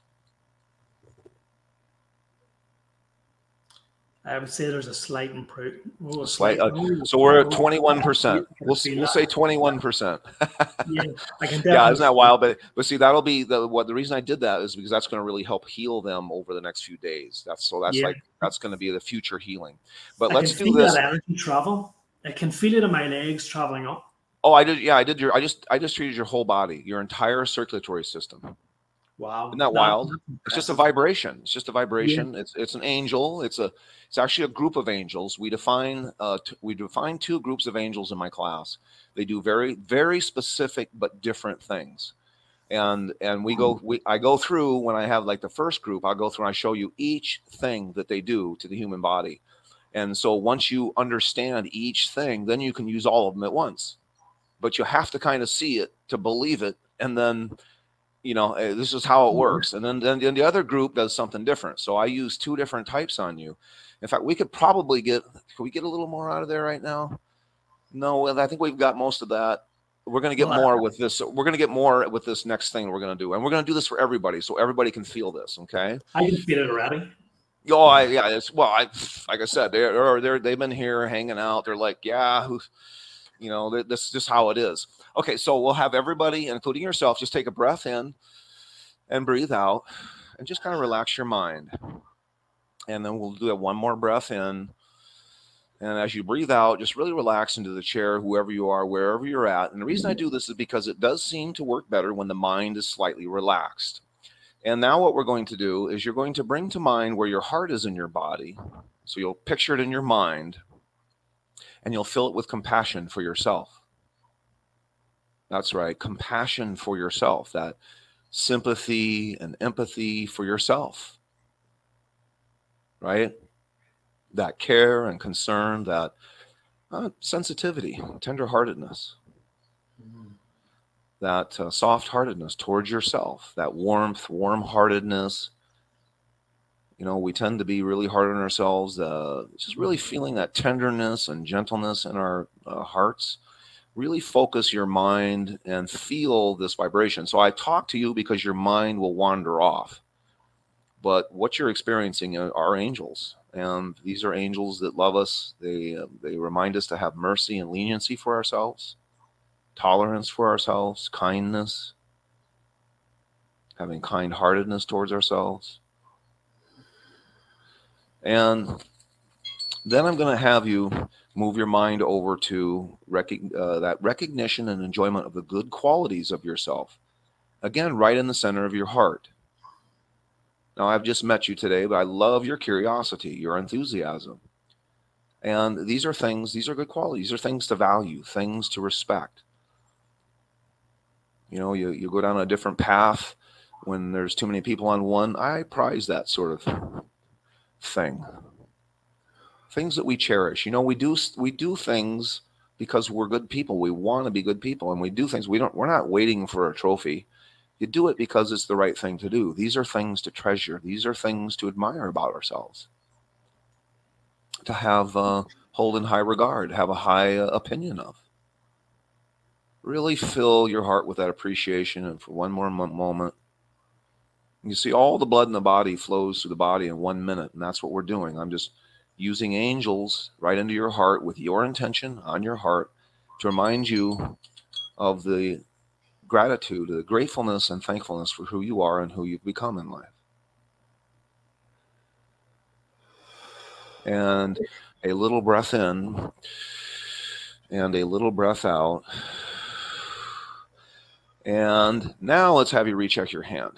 I would say there's a slight improvement. So we're at 21%. We'll say 21%. Yeah, isn't that wild? But see, that'll be the reason I did that is because that's going to really help heal them over the next few days. That's going to be the future healing. But let's do this. That energy travel. I can feel it in my legs traveling up. Oh, I did. Yeah, I did. I just treated your whole body, your entire circulatory system. Wow. Isn't that wild? It's just a vibration. Yeah. It's an angel. It's actually a group of angels. We define we define two groups of angels in my class. They do very, very specific but different things. And I go through, when I have like the first group, I'll go through and I show you each thing that they do to the human body. And so once you understand each thing, then you can use all of them at once. But you have to kind of see it to believe it, and then you know, this is how it works. And then the other group does something different. So I use two different types on you. In fact, we could probably get a little more out of there right now? No, I think we've got most of that. We're going to get more with this. We're going to get more with this next thing we're going to do. And we're going to do this for everybody, so everybody can feel this, okay? I can feel it already. Oh, yeah. Like I said, they've been here hanging out. They're like, yeah, who's... You know, this is just how it is. Okay, so we'll have everybody, including yourself, just take a breath in and breathe out and just kind of relax your mind. And then we'll do one more breath in. And as you breathe out, just really relax into the chair, whoever you are, wherever you're at. And the reason I do this is because it does seem to work better when the mind is slightly relaxed. And now what we're going to do is you're going to bring to mind where your heart is in your body. So you'll picture it in your mind, and you'll fill it with compassion for yourself. That's right, compassion for yourself, that sympathy and empathy for yourself, right? That care and concern, that sensitivity, tenderheartedness, that soft-heartedness towards yourself, that warmth, warm-heartedness. You know, we tend to be really hard on ourselves, just really feeling that tenderness and gentleness in our hearts. Really focus your mind and feel this vibration. So I talk to you because your mind will wander off. But what you're experiencing are angels. And these are angels that love us. They remind us to have mercy and leniency for ourselves, tolerance for ourselves, kindness, having kind-heartedness towards ourselves. And then I'm going to have you move your mind over to that recognition and enjoyment of the good qualities of yourself. Again, right in the center of your heart. Now, I've just met you today, but I love your curiosity, your enthusiasm. And these are things, these are good qualities. These are things to value, things to respect. You know, you go down a different path when there's too many people on one. I prize that sort of thing. Things that we cherish. You know, we do things because we're good people. We want to be good people, and we do things. We're not waiting for a trophy. You do it because it's the right thing to do. These are things to treasure. These are things to admire about ourselves. To have hold in high regard, have a high opinion of. Really fill your heart with that appreciation. And for one more moment, you see all the blood in the body flows through the body in 1 minute, and that's what we're doing. I'm just using angels right into your heart with your intention on your heart to remind you of the gratitude, the gratefulness and thankfulness for who you are and who you've become in life. And a little breath in and a little breath out. And now let's have you recheck your hand.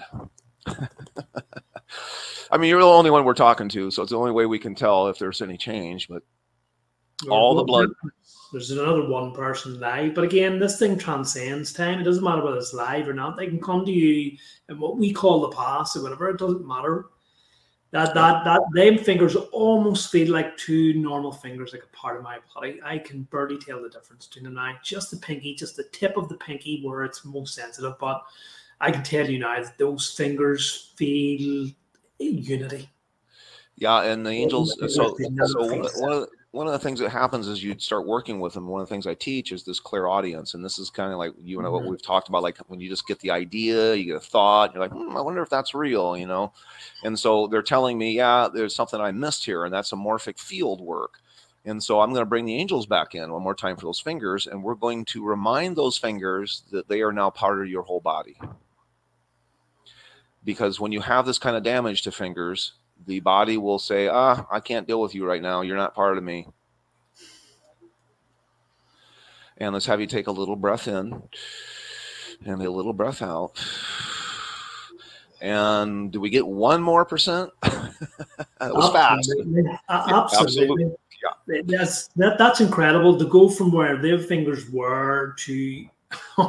I mean, you're the only one we're talking to, so it's the only way we can tell if there's any change, but all the blood. There's another one person live, but again, this thing transcends time. It doesn't matter whether it's live or not. They can come to you in what we call the past or whatever. It doesn't matter. That them fingers almost feel like two normal fingers, like a part of my body. I can barely tell the difference between them now. Just the pinky, just the tip of the pinky where it's most sensitive, but I can tell you now that those fingers feel unity. Yeah, and the angels. One of the things that happens is you start working with them. One of the things I teach is this clairaudience, and this is kind of like what we've talked about, like when you just get the idea, you get a thought, you're like, I wonder if that's real, you know. And so they're telling me, yeah, there's something I missed here, and that's a morphic field work. And so I'm going to bring the angels back in one more time for those fingers, and we're going to remind those fingers that they are now part of your whole body. Because when you have this kind of damage to fingers, the body will say, I can't deal with you right now. You're not part of me. And let's have you take a little breath in and a little breath out. And do we get 1% more? That was fast. Absolutely. Yeah. That's incredible to go from where their fingers were to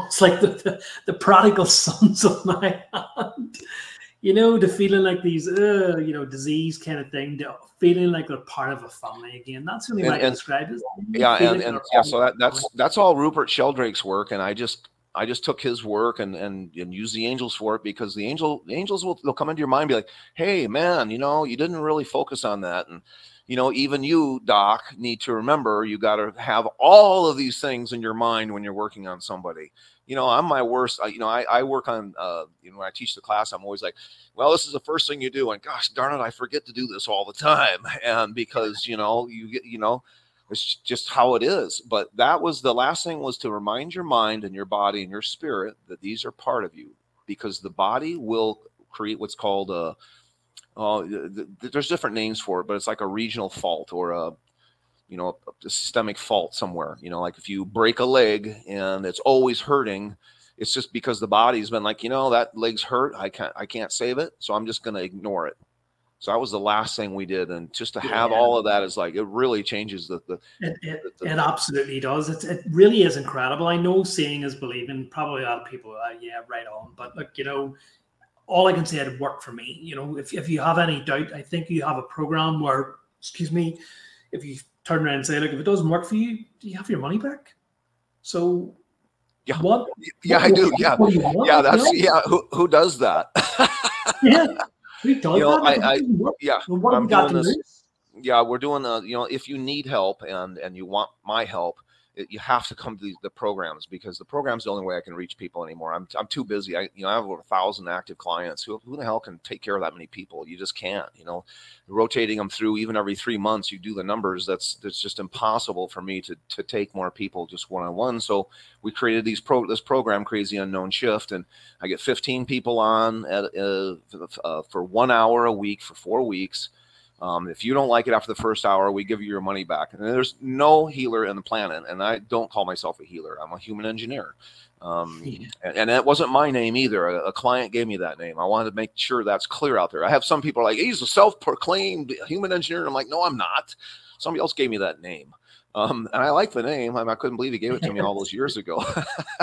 it's like the prodigal sons of my hand, you know, to feeling like these, disease kind of thing, to feeling like they're part of a family again. That's what I describe it. Yeah, and so that's all Rupert Sheldrake's work, and I just took his work and used the angels for it, because the angels they'll come into your mind and be like, hey man, you didn't really focus on that, and even you, Doc, need to remember you got to have all of these things in your mind when you're working on somebody. I'm my worst. I work on, when I teach the class, I'm always like, well, this is the first thing you do. And gosh, darn it, I forget to do this all the time. And because, you get, It's just how it is. But that was the last thing, was to remind your mind and your body and your spirit that these are part of you, because the body will create what's called a, there's different names for it, but it's like a regional fault or a, you know, a systemic fault somewhere. You know, like if you break a leg and it's always hurting, it's just because the body's been like, you know, that leg's hurt. I can't save it. So I'm just going to ignore it. So that was the last thing we did. And just to have all of that is like, it really changes the It absolutely does. It really is incredible. I know seeing is believing. Probably a lot of people are, yeah, right on. But look, you know, all I can say, it worked for me. You know, if you have any doubt, I think you have a program where, if you turn around and say, look, if it doesn't work for you, do you have your money back? So... Yeah. What? Yeah, I do. Yeah. Yeah, that's, yeah. Who does that? Yeah. Who does that? Yeah. I'm doing this. Yeah, we're doing you know, if you need help and you want my help, you have to come to the programs, because the program's the only way I can reach people anymore. I'm too busy. I have over 1,000 active clients. Who the hell can take care of that many people? You just can't, you know. Rotating them through even every 3 months, you do the numbers. That's just impossible for me to take more people just one-on-one. So we created this program, Crazy Unknown Shift, and I get 15 people on for 1 hour a week for 4 weeks. If you don't like it after the first hour, we give you your money back. And there's no healer in the planet, and I don't call myself a healer. I'm a human engineer. And that wasn't my name either. A client gave me that name. I wanted to make sure that's clear out there. I have some people like, he's a self-proclaimed human engineer. And I'm like, no, I'm not. Somebody else gave me that name. And I like the name. I couldn't believe he gave it to me all those years ago.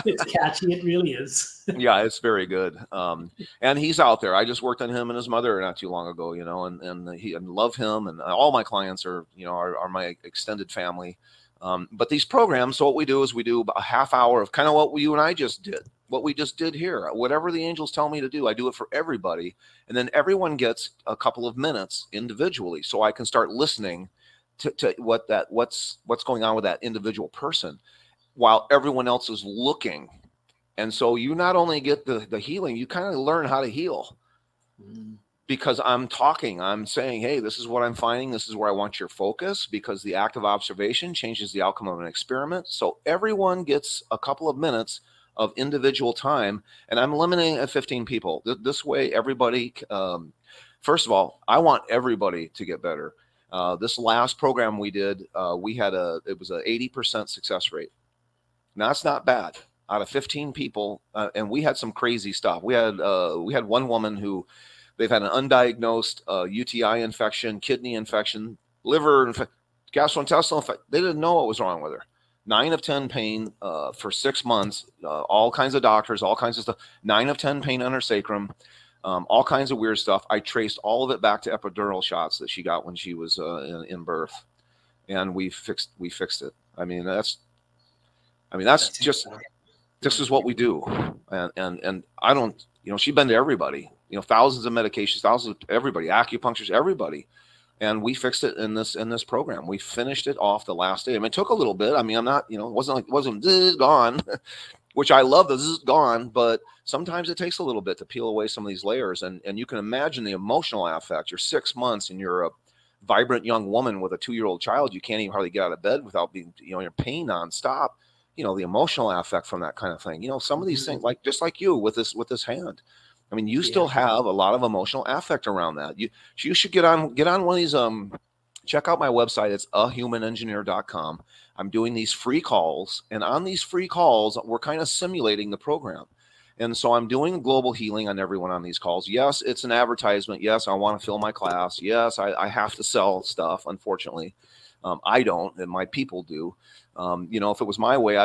It's catchy. It really is. Yeah, it's very good. And he's out there. I just worked on him and his mother not too long ago, you know, and I love him. And all my clients are, you know, are my extended family. But these programs, so what we do is we do a half hour of kind of what you and I just did, what we just did here. Whatever the angels tell me to do, I do it for everybody. And then everyone gets a couple of minutes individually so I can start listening to what's going on with that individual person while everyone else is looking. And so you not only get the healing, you kind of learn how to heal, because I'm saying, hey, this is what I'm finding. This is where I want your focus, because the act of observation changes the outcome of an experiment. So everyone gets a couple of minutes of individual time, and I'm limiting at 15 people. This way, everybody, first of all, I want everybody to get better. This last program we did, it was an 80% success rate. Now, that's not bad out of 15 people. And we had some crazy stuff. We had one woman who, they've had an undiagnosed UTI infection, kidney infection, liver infection, gastrointestinal infection. They didn't know what was wrong with her. 9 of 10 pain for 6 months, all kinds of doctors, all kinds of stuff. 9 of 10 pain on her sacrum. All kinds of weird stuff. I traced all of it back to epidural shots that she got when she was in birth, and we fixed it. That's just, this is what we do, and I don't, you know, she'd been to everybody, you know, thousands of medications, thousands of everybody, acupuncturists, everybody, and we fixed it in this program. We finished it off the last day. I mean, it took a little bit. I mean, I'm not, you know, it wasn't this is gone. Which I love, this is gone, but sometimes it takes a little bit to peel away some of these layers. And you can imagine the emotional affect. You're 6 months and you're a vibrant young woman with a 2-year-old child. You can't even hardly get out of bed without being, you know, your pain nonstop. You know, the emotional affect from that kind of thing. You know, some of these things, like just like you with this hand. I mean, you still have a lot of emotional affect around that. You should get on one of these. Check out my website. It's ahumanengineer.com. I'm doing these free calls, and on these free calls, we're kind of simulating the program. And so I'm doing global healing on everyone on these calls. Yes, it's an advertisement. Yes, I want to fill my class. Yes, I have to sell stuff, unfortunately. I don't, and my people do. You know, if it was my way,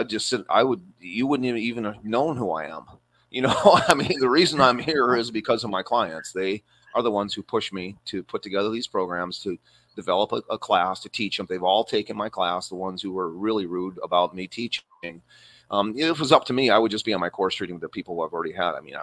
you wouldn't even have known who I am. You know, I mean, the reason I'm here is because of my clients. They are the ones who push me to put together these programs, to develop a class, to teach them. They've all taken my class, the ones who were really rude about me teaching. If it was up to me, I would just be on my course treating the people who I've already had. I mean,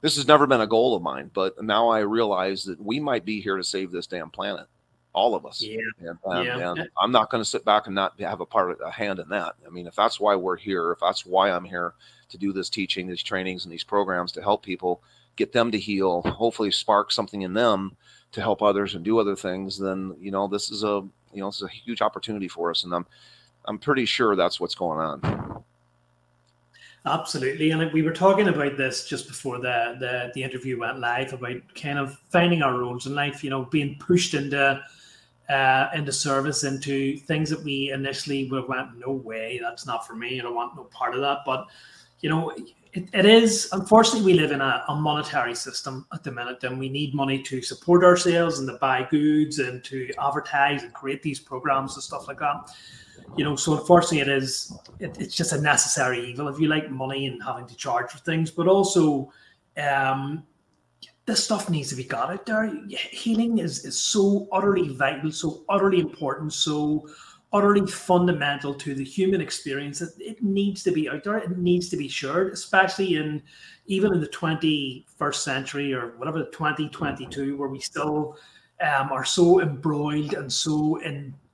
this has never been a goal of mine, but now I realize that we might be here to save this damn planet, all of us. Yeah. And I'm not going to sit back and not have a hand in that. I mean, if that's why we're here, if that's why I'm here to do this teaching, these trainings, and these programs to help people, get them to heal, hopefully spark something in them to help others and do other things, then, you know, this is a You know, this is a huge opportunity for us, and I'm pretty sure that's what's going on. Absolutely. And we were talking about this just before the interview went live about kind of finding our roles in life, you know, being pushed into service, into things that we initially went, no way, that's not for me, and I want no part of that. But, you know, it is, unfortunately, we live in a monetary system at the minute, and we need money to support ourselves and to buy goods and to advertise and create these programs and stuff like that. You know, so unfortunately it's just a necessary evil, if you like, money and having to charge for things. But also this stuff needs to be got out there. Healing is so utterly vital, so utterly important, so utterly fundamental to the human experience that it needs to be out there. It needs to be shared, especially even in the 21st century, or whatever, 2022, where we still are so embroiled and so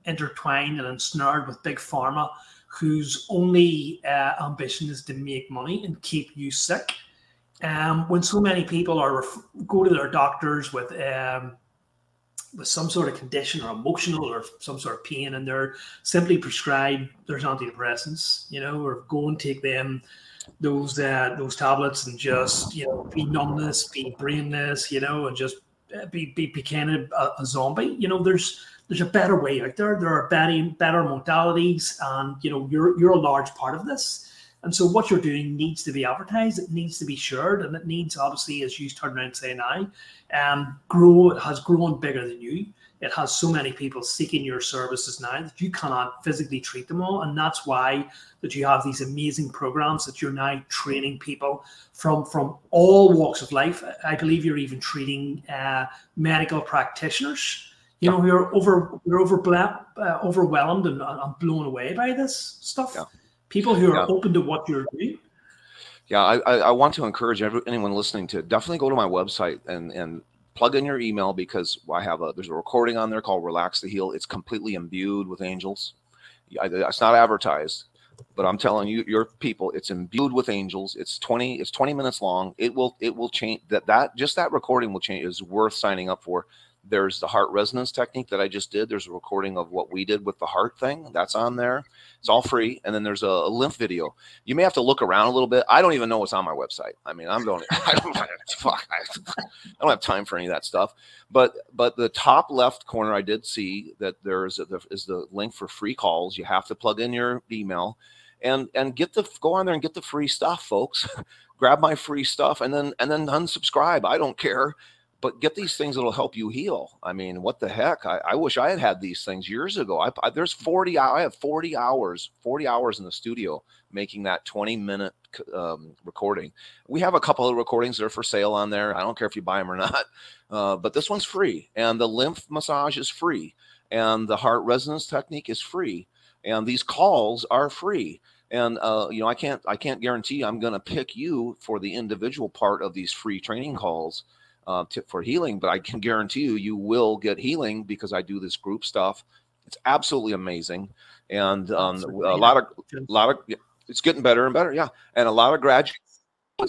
intertwined and ensnared with big pharma, whose only ambition is to make money and keep you sick. When so many people go to their doctors with some sort of condition or emotional or some sort of pain, and they're simply prescribed there's antidepressants, you know, or go and take them, those tablets, and just, you know, be numbness, be brainless, you know, and just be kind of a zombie. You know, there's a better way out there. There are better modalities, and, you know, you're a large part of this. And so what you're doing needs to be advertised. It needs to be shared, and it needs, obviously, as you turn around and say now, It has grown bigger than you. It has so many people seeking your services now that you cannot physically treat them all. And that's why that you have these amazing programs that you're now training people from all walks of life. I believe you're even treating medical practitioners. You know, we're overwhelmed and blown away by this stuff. Yeah. People who are open to what you're doing. Yeah, I want to encourage anyone listening to definitely go to my website and plug in your email, because I have there's a recording on there called Relax to Heal. It's completely imbued with angels. It's not advertised, but I'm telling you, your people, it's imbued with angels. It's 20 minutes long. It will change. That recording will change. Is worth signing up for. There's the heart resonance technique that I just did. There's a recording of what we did with the heart thing. That's on there. It's all free. And then there's a lymph video. You may have to look around a little bit. I don't even know what's on my website. I mean, I don't have time for any of that stuff. But the top left corner, I did see that there is the link for free calls. You have to plug in your email and go on there and get the free stuff, folks. Grab my free stuff and then unsubscribe. I don't care. But get these things that'll help you heal. I mean, what the heck? I wish I had these things years ago. I have 40 hours in the studio making that 20-minute recording. We have a couple of recordings that are for sale on there. I don't care if you buy them or not. But this one's free. And the lymph massage is free. And the heart resonance technique is free. And these calls are free. And, you know, I can't guarantee I'm going to pick you for the individual part of these free training calls for healing, but I can guarantee you will get healing, because I do this group stuff. It's absolutely amazing, and a lot of it's getting better and better. Yeah, and a lot of graduates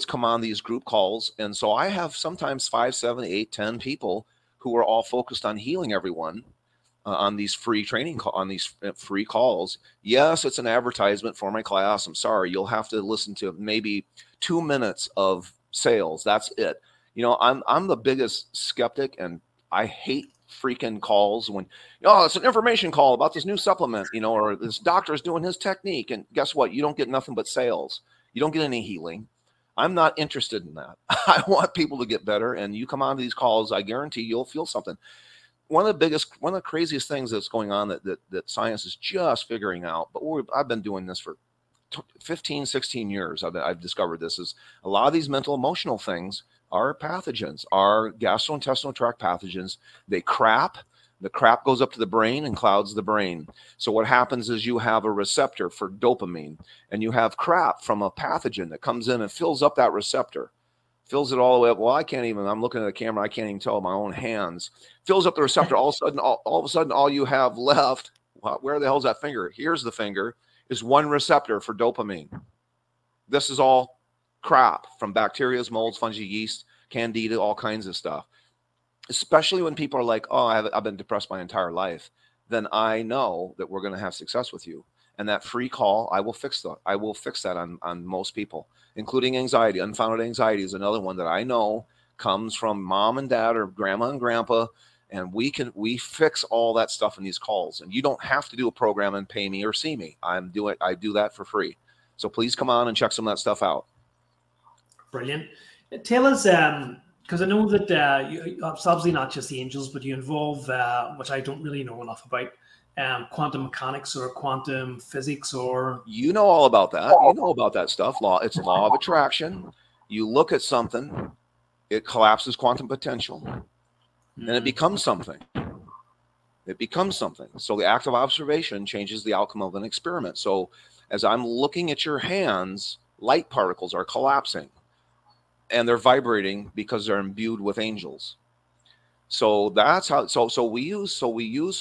come on these group calls, and so I have sometimes 5, 7, 8, 10 people who are all focused on healing everyone on these free training on these free calls. Yes, it's an advertisement for my class. I'm sorry, you'll have to listen to maybe 2 minutes of sales. That's it. You know, I'm the biggest skeptic, and I hate freaking calls when, oh, it's an information call about this new supplement, you know, or this doctor's doing his technique. And guess what? You don't get nothing but sales. You don't get any healing. I'm not interested in that. I want people to get better. And you come on to these calls, I guarantee you'll feel something. One of the craziest things that's going on that science is just figuring out, but I've been doing this for 15, 16 years. I've discovered this is a lot of these mental, emotional things are pathogens, are gastrointestinal tract pathogens. They crap. The crap goes up to the brain and clouds the brain. So what happens is you have a receptor for dopamine, and you have crap from a pathogen that comes in and fills up that receptor, fills it all the way up. Well, I'm looking at the camera. I can't even tell my own hands. Fills up the receptor. All of a sudden, all you have left, where the hell's that finger? Here's the finger, is one receptor for dopamine. This is all crap from bacteria, molds, fungi, yeast, candida, all kinds of stuff. Especially when people are like, oh, I've been depressed my entire life. then I know that we're going to have success with you. And that free call, I will fix that on most people, including anxiety. Unfounded anxiety is another one that I know comes from mom and dad or grandma and grandpa. And we fix all that stuff in these calls. And you don't have to do a program and pay me or see me. I do that for free. So please come on and check some of that stuff out. Brilliant. Tell us, because I know that you, it's obviously not just the angels, but you involve, which I don't really know enough about, quantum mechanics or quantum physics or... You know all about that. You know about that stuff. It's law of attraction. You look at something, it collapses quantum potential. And it becomes something. It becomes something. So the act of observation changes the outcome of an experiment. So as I'm looking at your hands, light particles are collapsing. And they're vibrating because they're imbued with angels. So that's how, so we use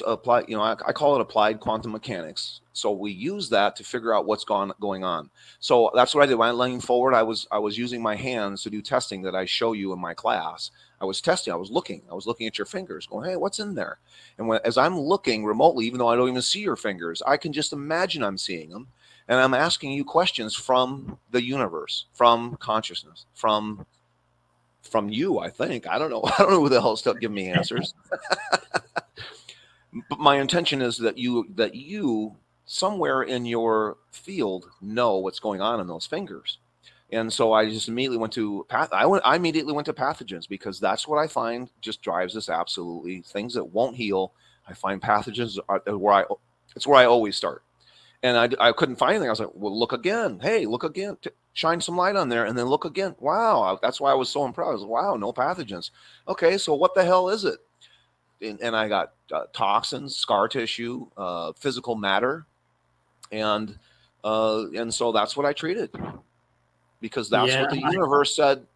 applied, you know, I call it applied quantum mechanics. So we use that to figure out what's going on. So that's what I did. When I leaned forward, I was using my hands to do testing that I show you in my class. I was testing. I was looking at your fingers going, hey, what's in there? And as I'm looking remotely, even though I don't even see your fingers, I can just imagine I'm seeing them. And I'm asking you questions from the universe, from consciousness, from you, I think. I don't know who the hell stuff giving me answers. But my intention is that you somewhere in your field know what's going on in those fingers. And so I just immediately went to pathogens, because that's what I find just drives us absolutely. Things that won't heal, I find pathogens it's where I always start. And I couldn't find anything. I was like, well, look again. Hey, look again. Shine some light on there and then look again. Wow. That's why I was so impressed. I was like, wow, no pathogens. Okay, so what the hell is it? And I got toxins, scar tissue, physical matter. And so that's what I treated. Because that's what the universe said,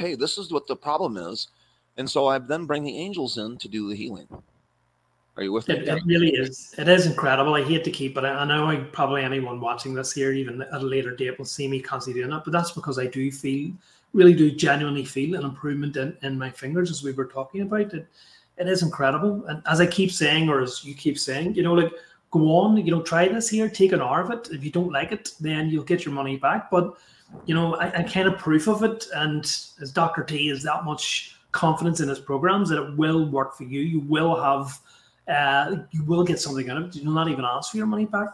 hey, this is what the problem is. And so I then bring the angels in to do the healing. Are you with me? It really is. It is incredible. I hate to keep it. I know probably anyone watching this here, even at a later date, will see me constantly doing that. But that's because I do feel, really do genuinely feel an improvement in my fingers, as we were talking about. It is incredible. And as I keep saying, or as you keep saying, you know, like, go on, you know, try this here, take an hour of it. If you don't like it, then you'll get your money back. But, you know, I kind of proof of it. And as Dr. T is that much confidence in his programs that it will work for you. You will have... you will get something out of it. You'll not even ask for your money back.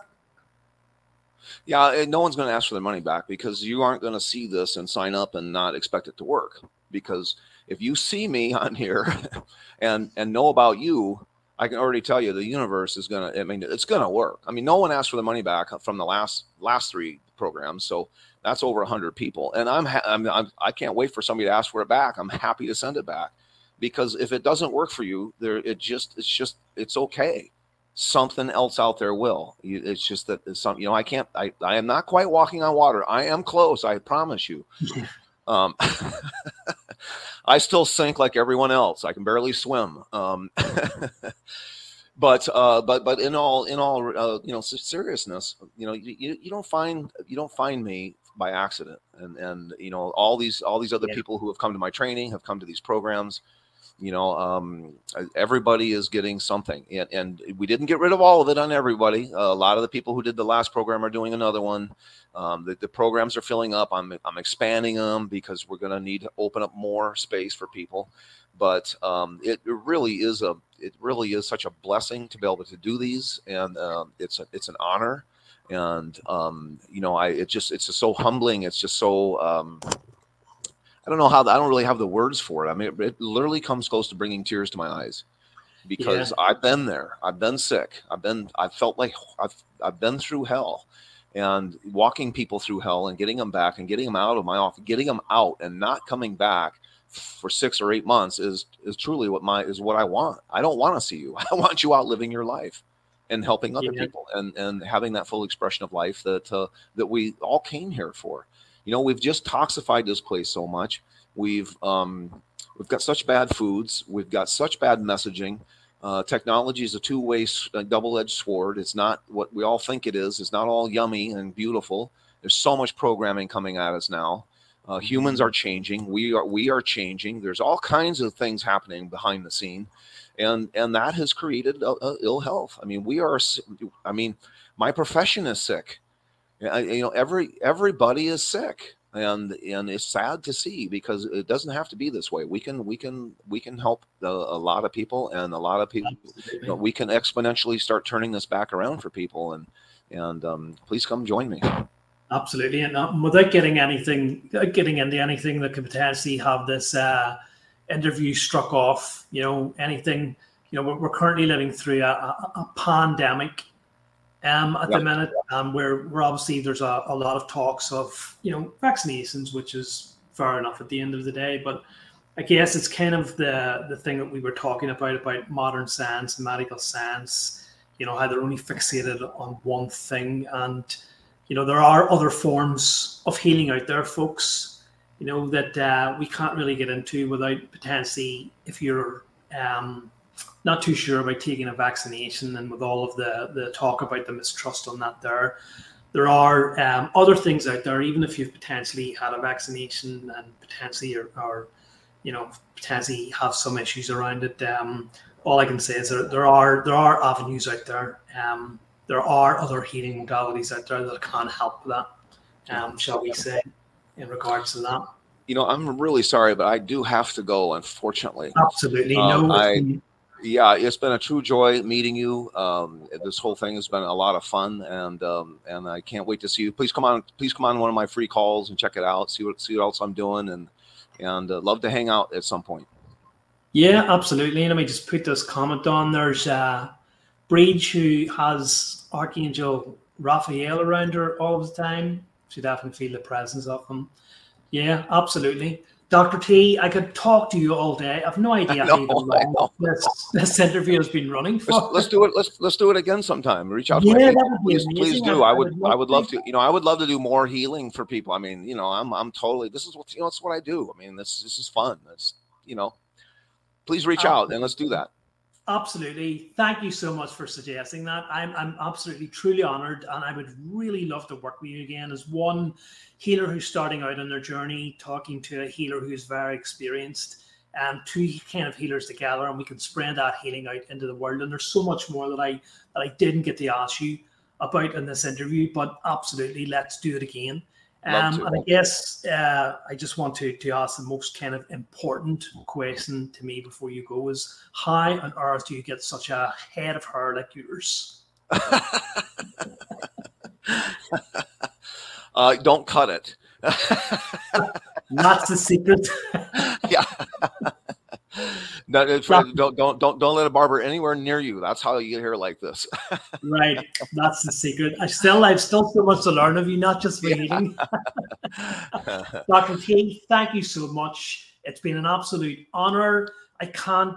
Yeah, no one's going to ask for their money back, because you aren't going to see this and sign up and not expect it to work. Because if you see me on here and know about you, I can already tell you the universe is going to, I mean, it's going to work. I mean, no one asked for the money back from the last three programs. So that's over 100 people. And I can't wait for somebody to ask for it back. I'm happy to send it back. Because if it doesn't work for you, it's okay. Something else out there will. It's just that it's something, you know, I am not quite walking on water. I am close. I promise you. I still sink like everyone else. I can barely swim. But in all, you know, seriousness, you know, you don't find me by accident. And, you know, all these other people who have come to my training, have come to these programs. You know, everybody is getting something, and we didn't get rid of all of it on everybody. A lot of the people who did the last program are doing another one. The programs are filling up. I'm expanding them because we're going to need to open up more space for people. But it really is such a blessing to be able to do these, and it's an honor. And you know, it's just so humbling. It's just so. I don't really have the words for it. I mean, it literally comes close to bringing tears to my eyes, because I've been there. I've been sick. I've been through hell, and walking people through hell and getting them back and getting them out of my office, getting them out and not coming back for 6 or 8 months is truly what I want. I don't want to see you. I want you out living your life and helping other people and having that full expression of life that we all came here for. You know, we've just toxified this place so much. We've got such bad foods. We've got such bad messaging. Technology is a two-way, double-edged sword. It's not what we all think it is. It's not all yummy and beautiful. There's so much programming coming at us now. Humans are changing. We are changing. There's all kinds of things happening behind the scene. and that has created ill health. I mean, we are. I mean, my profession is sick. Everybody is sick, and it's sad to see, because it doesn't have to be this way. We can help a lot of people, and a lot of people. You know, we can exponentially start turning this back around for people, and please come join me. Absolutely, and without getting into anything that could potentially have this interview struck off, we're currently living through a pandemic at the minute, where obviously there's a lot of talks of vaccinations, which is fair enough at the end of the day, but I guess it's kind of the thing that we were talking about modern science and medical science, how they're only fixated on one thing, and there are other forms of healing out there, folks, that we can't really get into without potentially, if you're not too sure about taking a vaccination, and with all of the talk about the mistrust on that, there are other things out there, even if you've potentially had a vaccination and potentially potentially have some issues around it. All I can say is there are avenues out there. There are other healing modalities out there that can help that, shall we say, in regards to that. I'm really sorry, but I do have to go, unfortunately. Absolutely. It's been a true joy meeting you. This whole thing has been a lot of fun, and I can't wait to see you. Please come on one of my free calls and check it out, see what else I'm doing, and love to hang out at some point. Yeah, absolutely. Let me just put this comment on. There's Breach, who has Archangel Raphael around her all the time. She definitely feel the presence of him. Yeah, absolutely. Dr. T, I could talk to you all day. I've no idea how long this interview has been running for. Let's do it. Let's do it again sometime. Reach out to me. Please do. I would love to. I would love to do more healing for people. I mean, I'm totally. This is what It's what I do. I mean, this is fun. It's. Please reach out and let's do that. Absolutely. Thank you so much for suggesting that. I'm absolutely truly honored, and I would really love to work with you again as one healer who's starting out on their journey, talking to a healer who's very experienced, and two kind of healers together, and we can spread that healing out into the world. And there's so much more that I didn't get to ask you about in this interview, but absolutely, let's do it again. And I guess I just want to ask the most kind of important question to me before you go is, how on earth do you get such a head of hair like yours? Don't cut it. That's the secret. Yeah. No, don't let a barber anywhere near you. That's how you get hair like this. Right, that's the secret. I've still so much to learn of you, not just for eating. Dr. T, thank you so much. It's been an absolute honor. I can't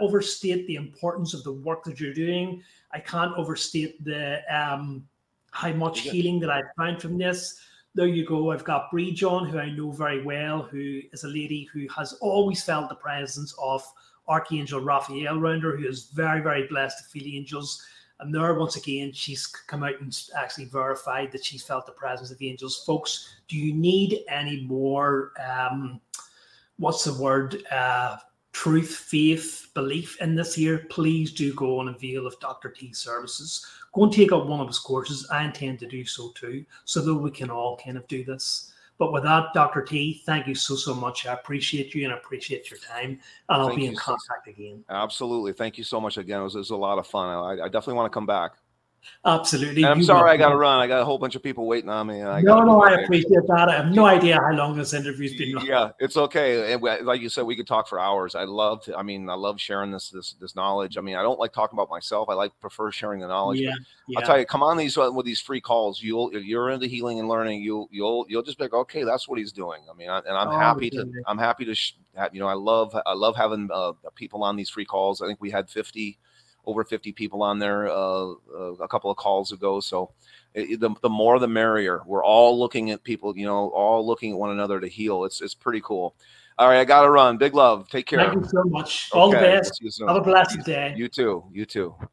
overstate the importance of the work that you're doing. I can't overstate the how much healing that I've found from this. There you go. I've got Bree John, who I know very well, who is a lady who has always felt the presence of Archangel Raphael around her, who is very, very blessed to feel angels. And there, once again, she's come out and actually verified that she's felt the presence of angels. Folks, do you need any more, truth, faith, belief in this here? Please do go on avail of Dr. T's services. Go and take up one of his courses. I intend to do so too, so that we can all kind of do this. But with that, Dr. T, thank you so much. I appreciate you and I appreciate your time. And I'll be in contact again. Absolutely. Thank you so much again. It was a lot of fun. I definitely want to come back. Absolutely. And I'm sorry I got to run. I got a whole bunch of people waiting on me. I appreciate that. I have no idea how long this interview's been running. Yeah, it's okay. Like you said, we could talk for hours. I love sharing this knowledge. I mean, I don't like talking about myself. I prefer sharing the knowledge. Yeah, I'll tell you, come on with these free calls. You're into healing and learning. You'll just be like, okay, that's what he's doing. I mean, I love having people on these free calls. I think we had over 50 people on there a couple of calls ago. So the more, the merrier. We're all looking at people, all looking at one another to heal. It's pretty cool. All right. I got to run. Big love. Take care. Thank you so much. Okay. All the best. Have a blessed day. You too.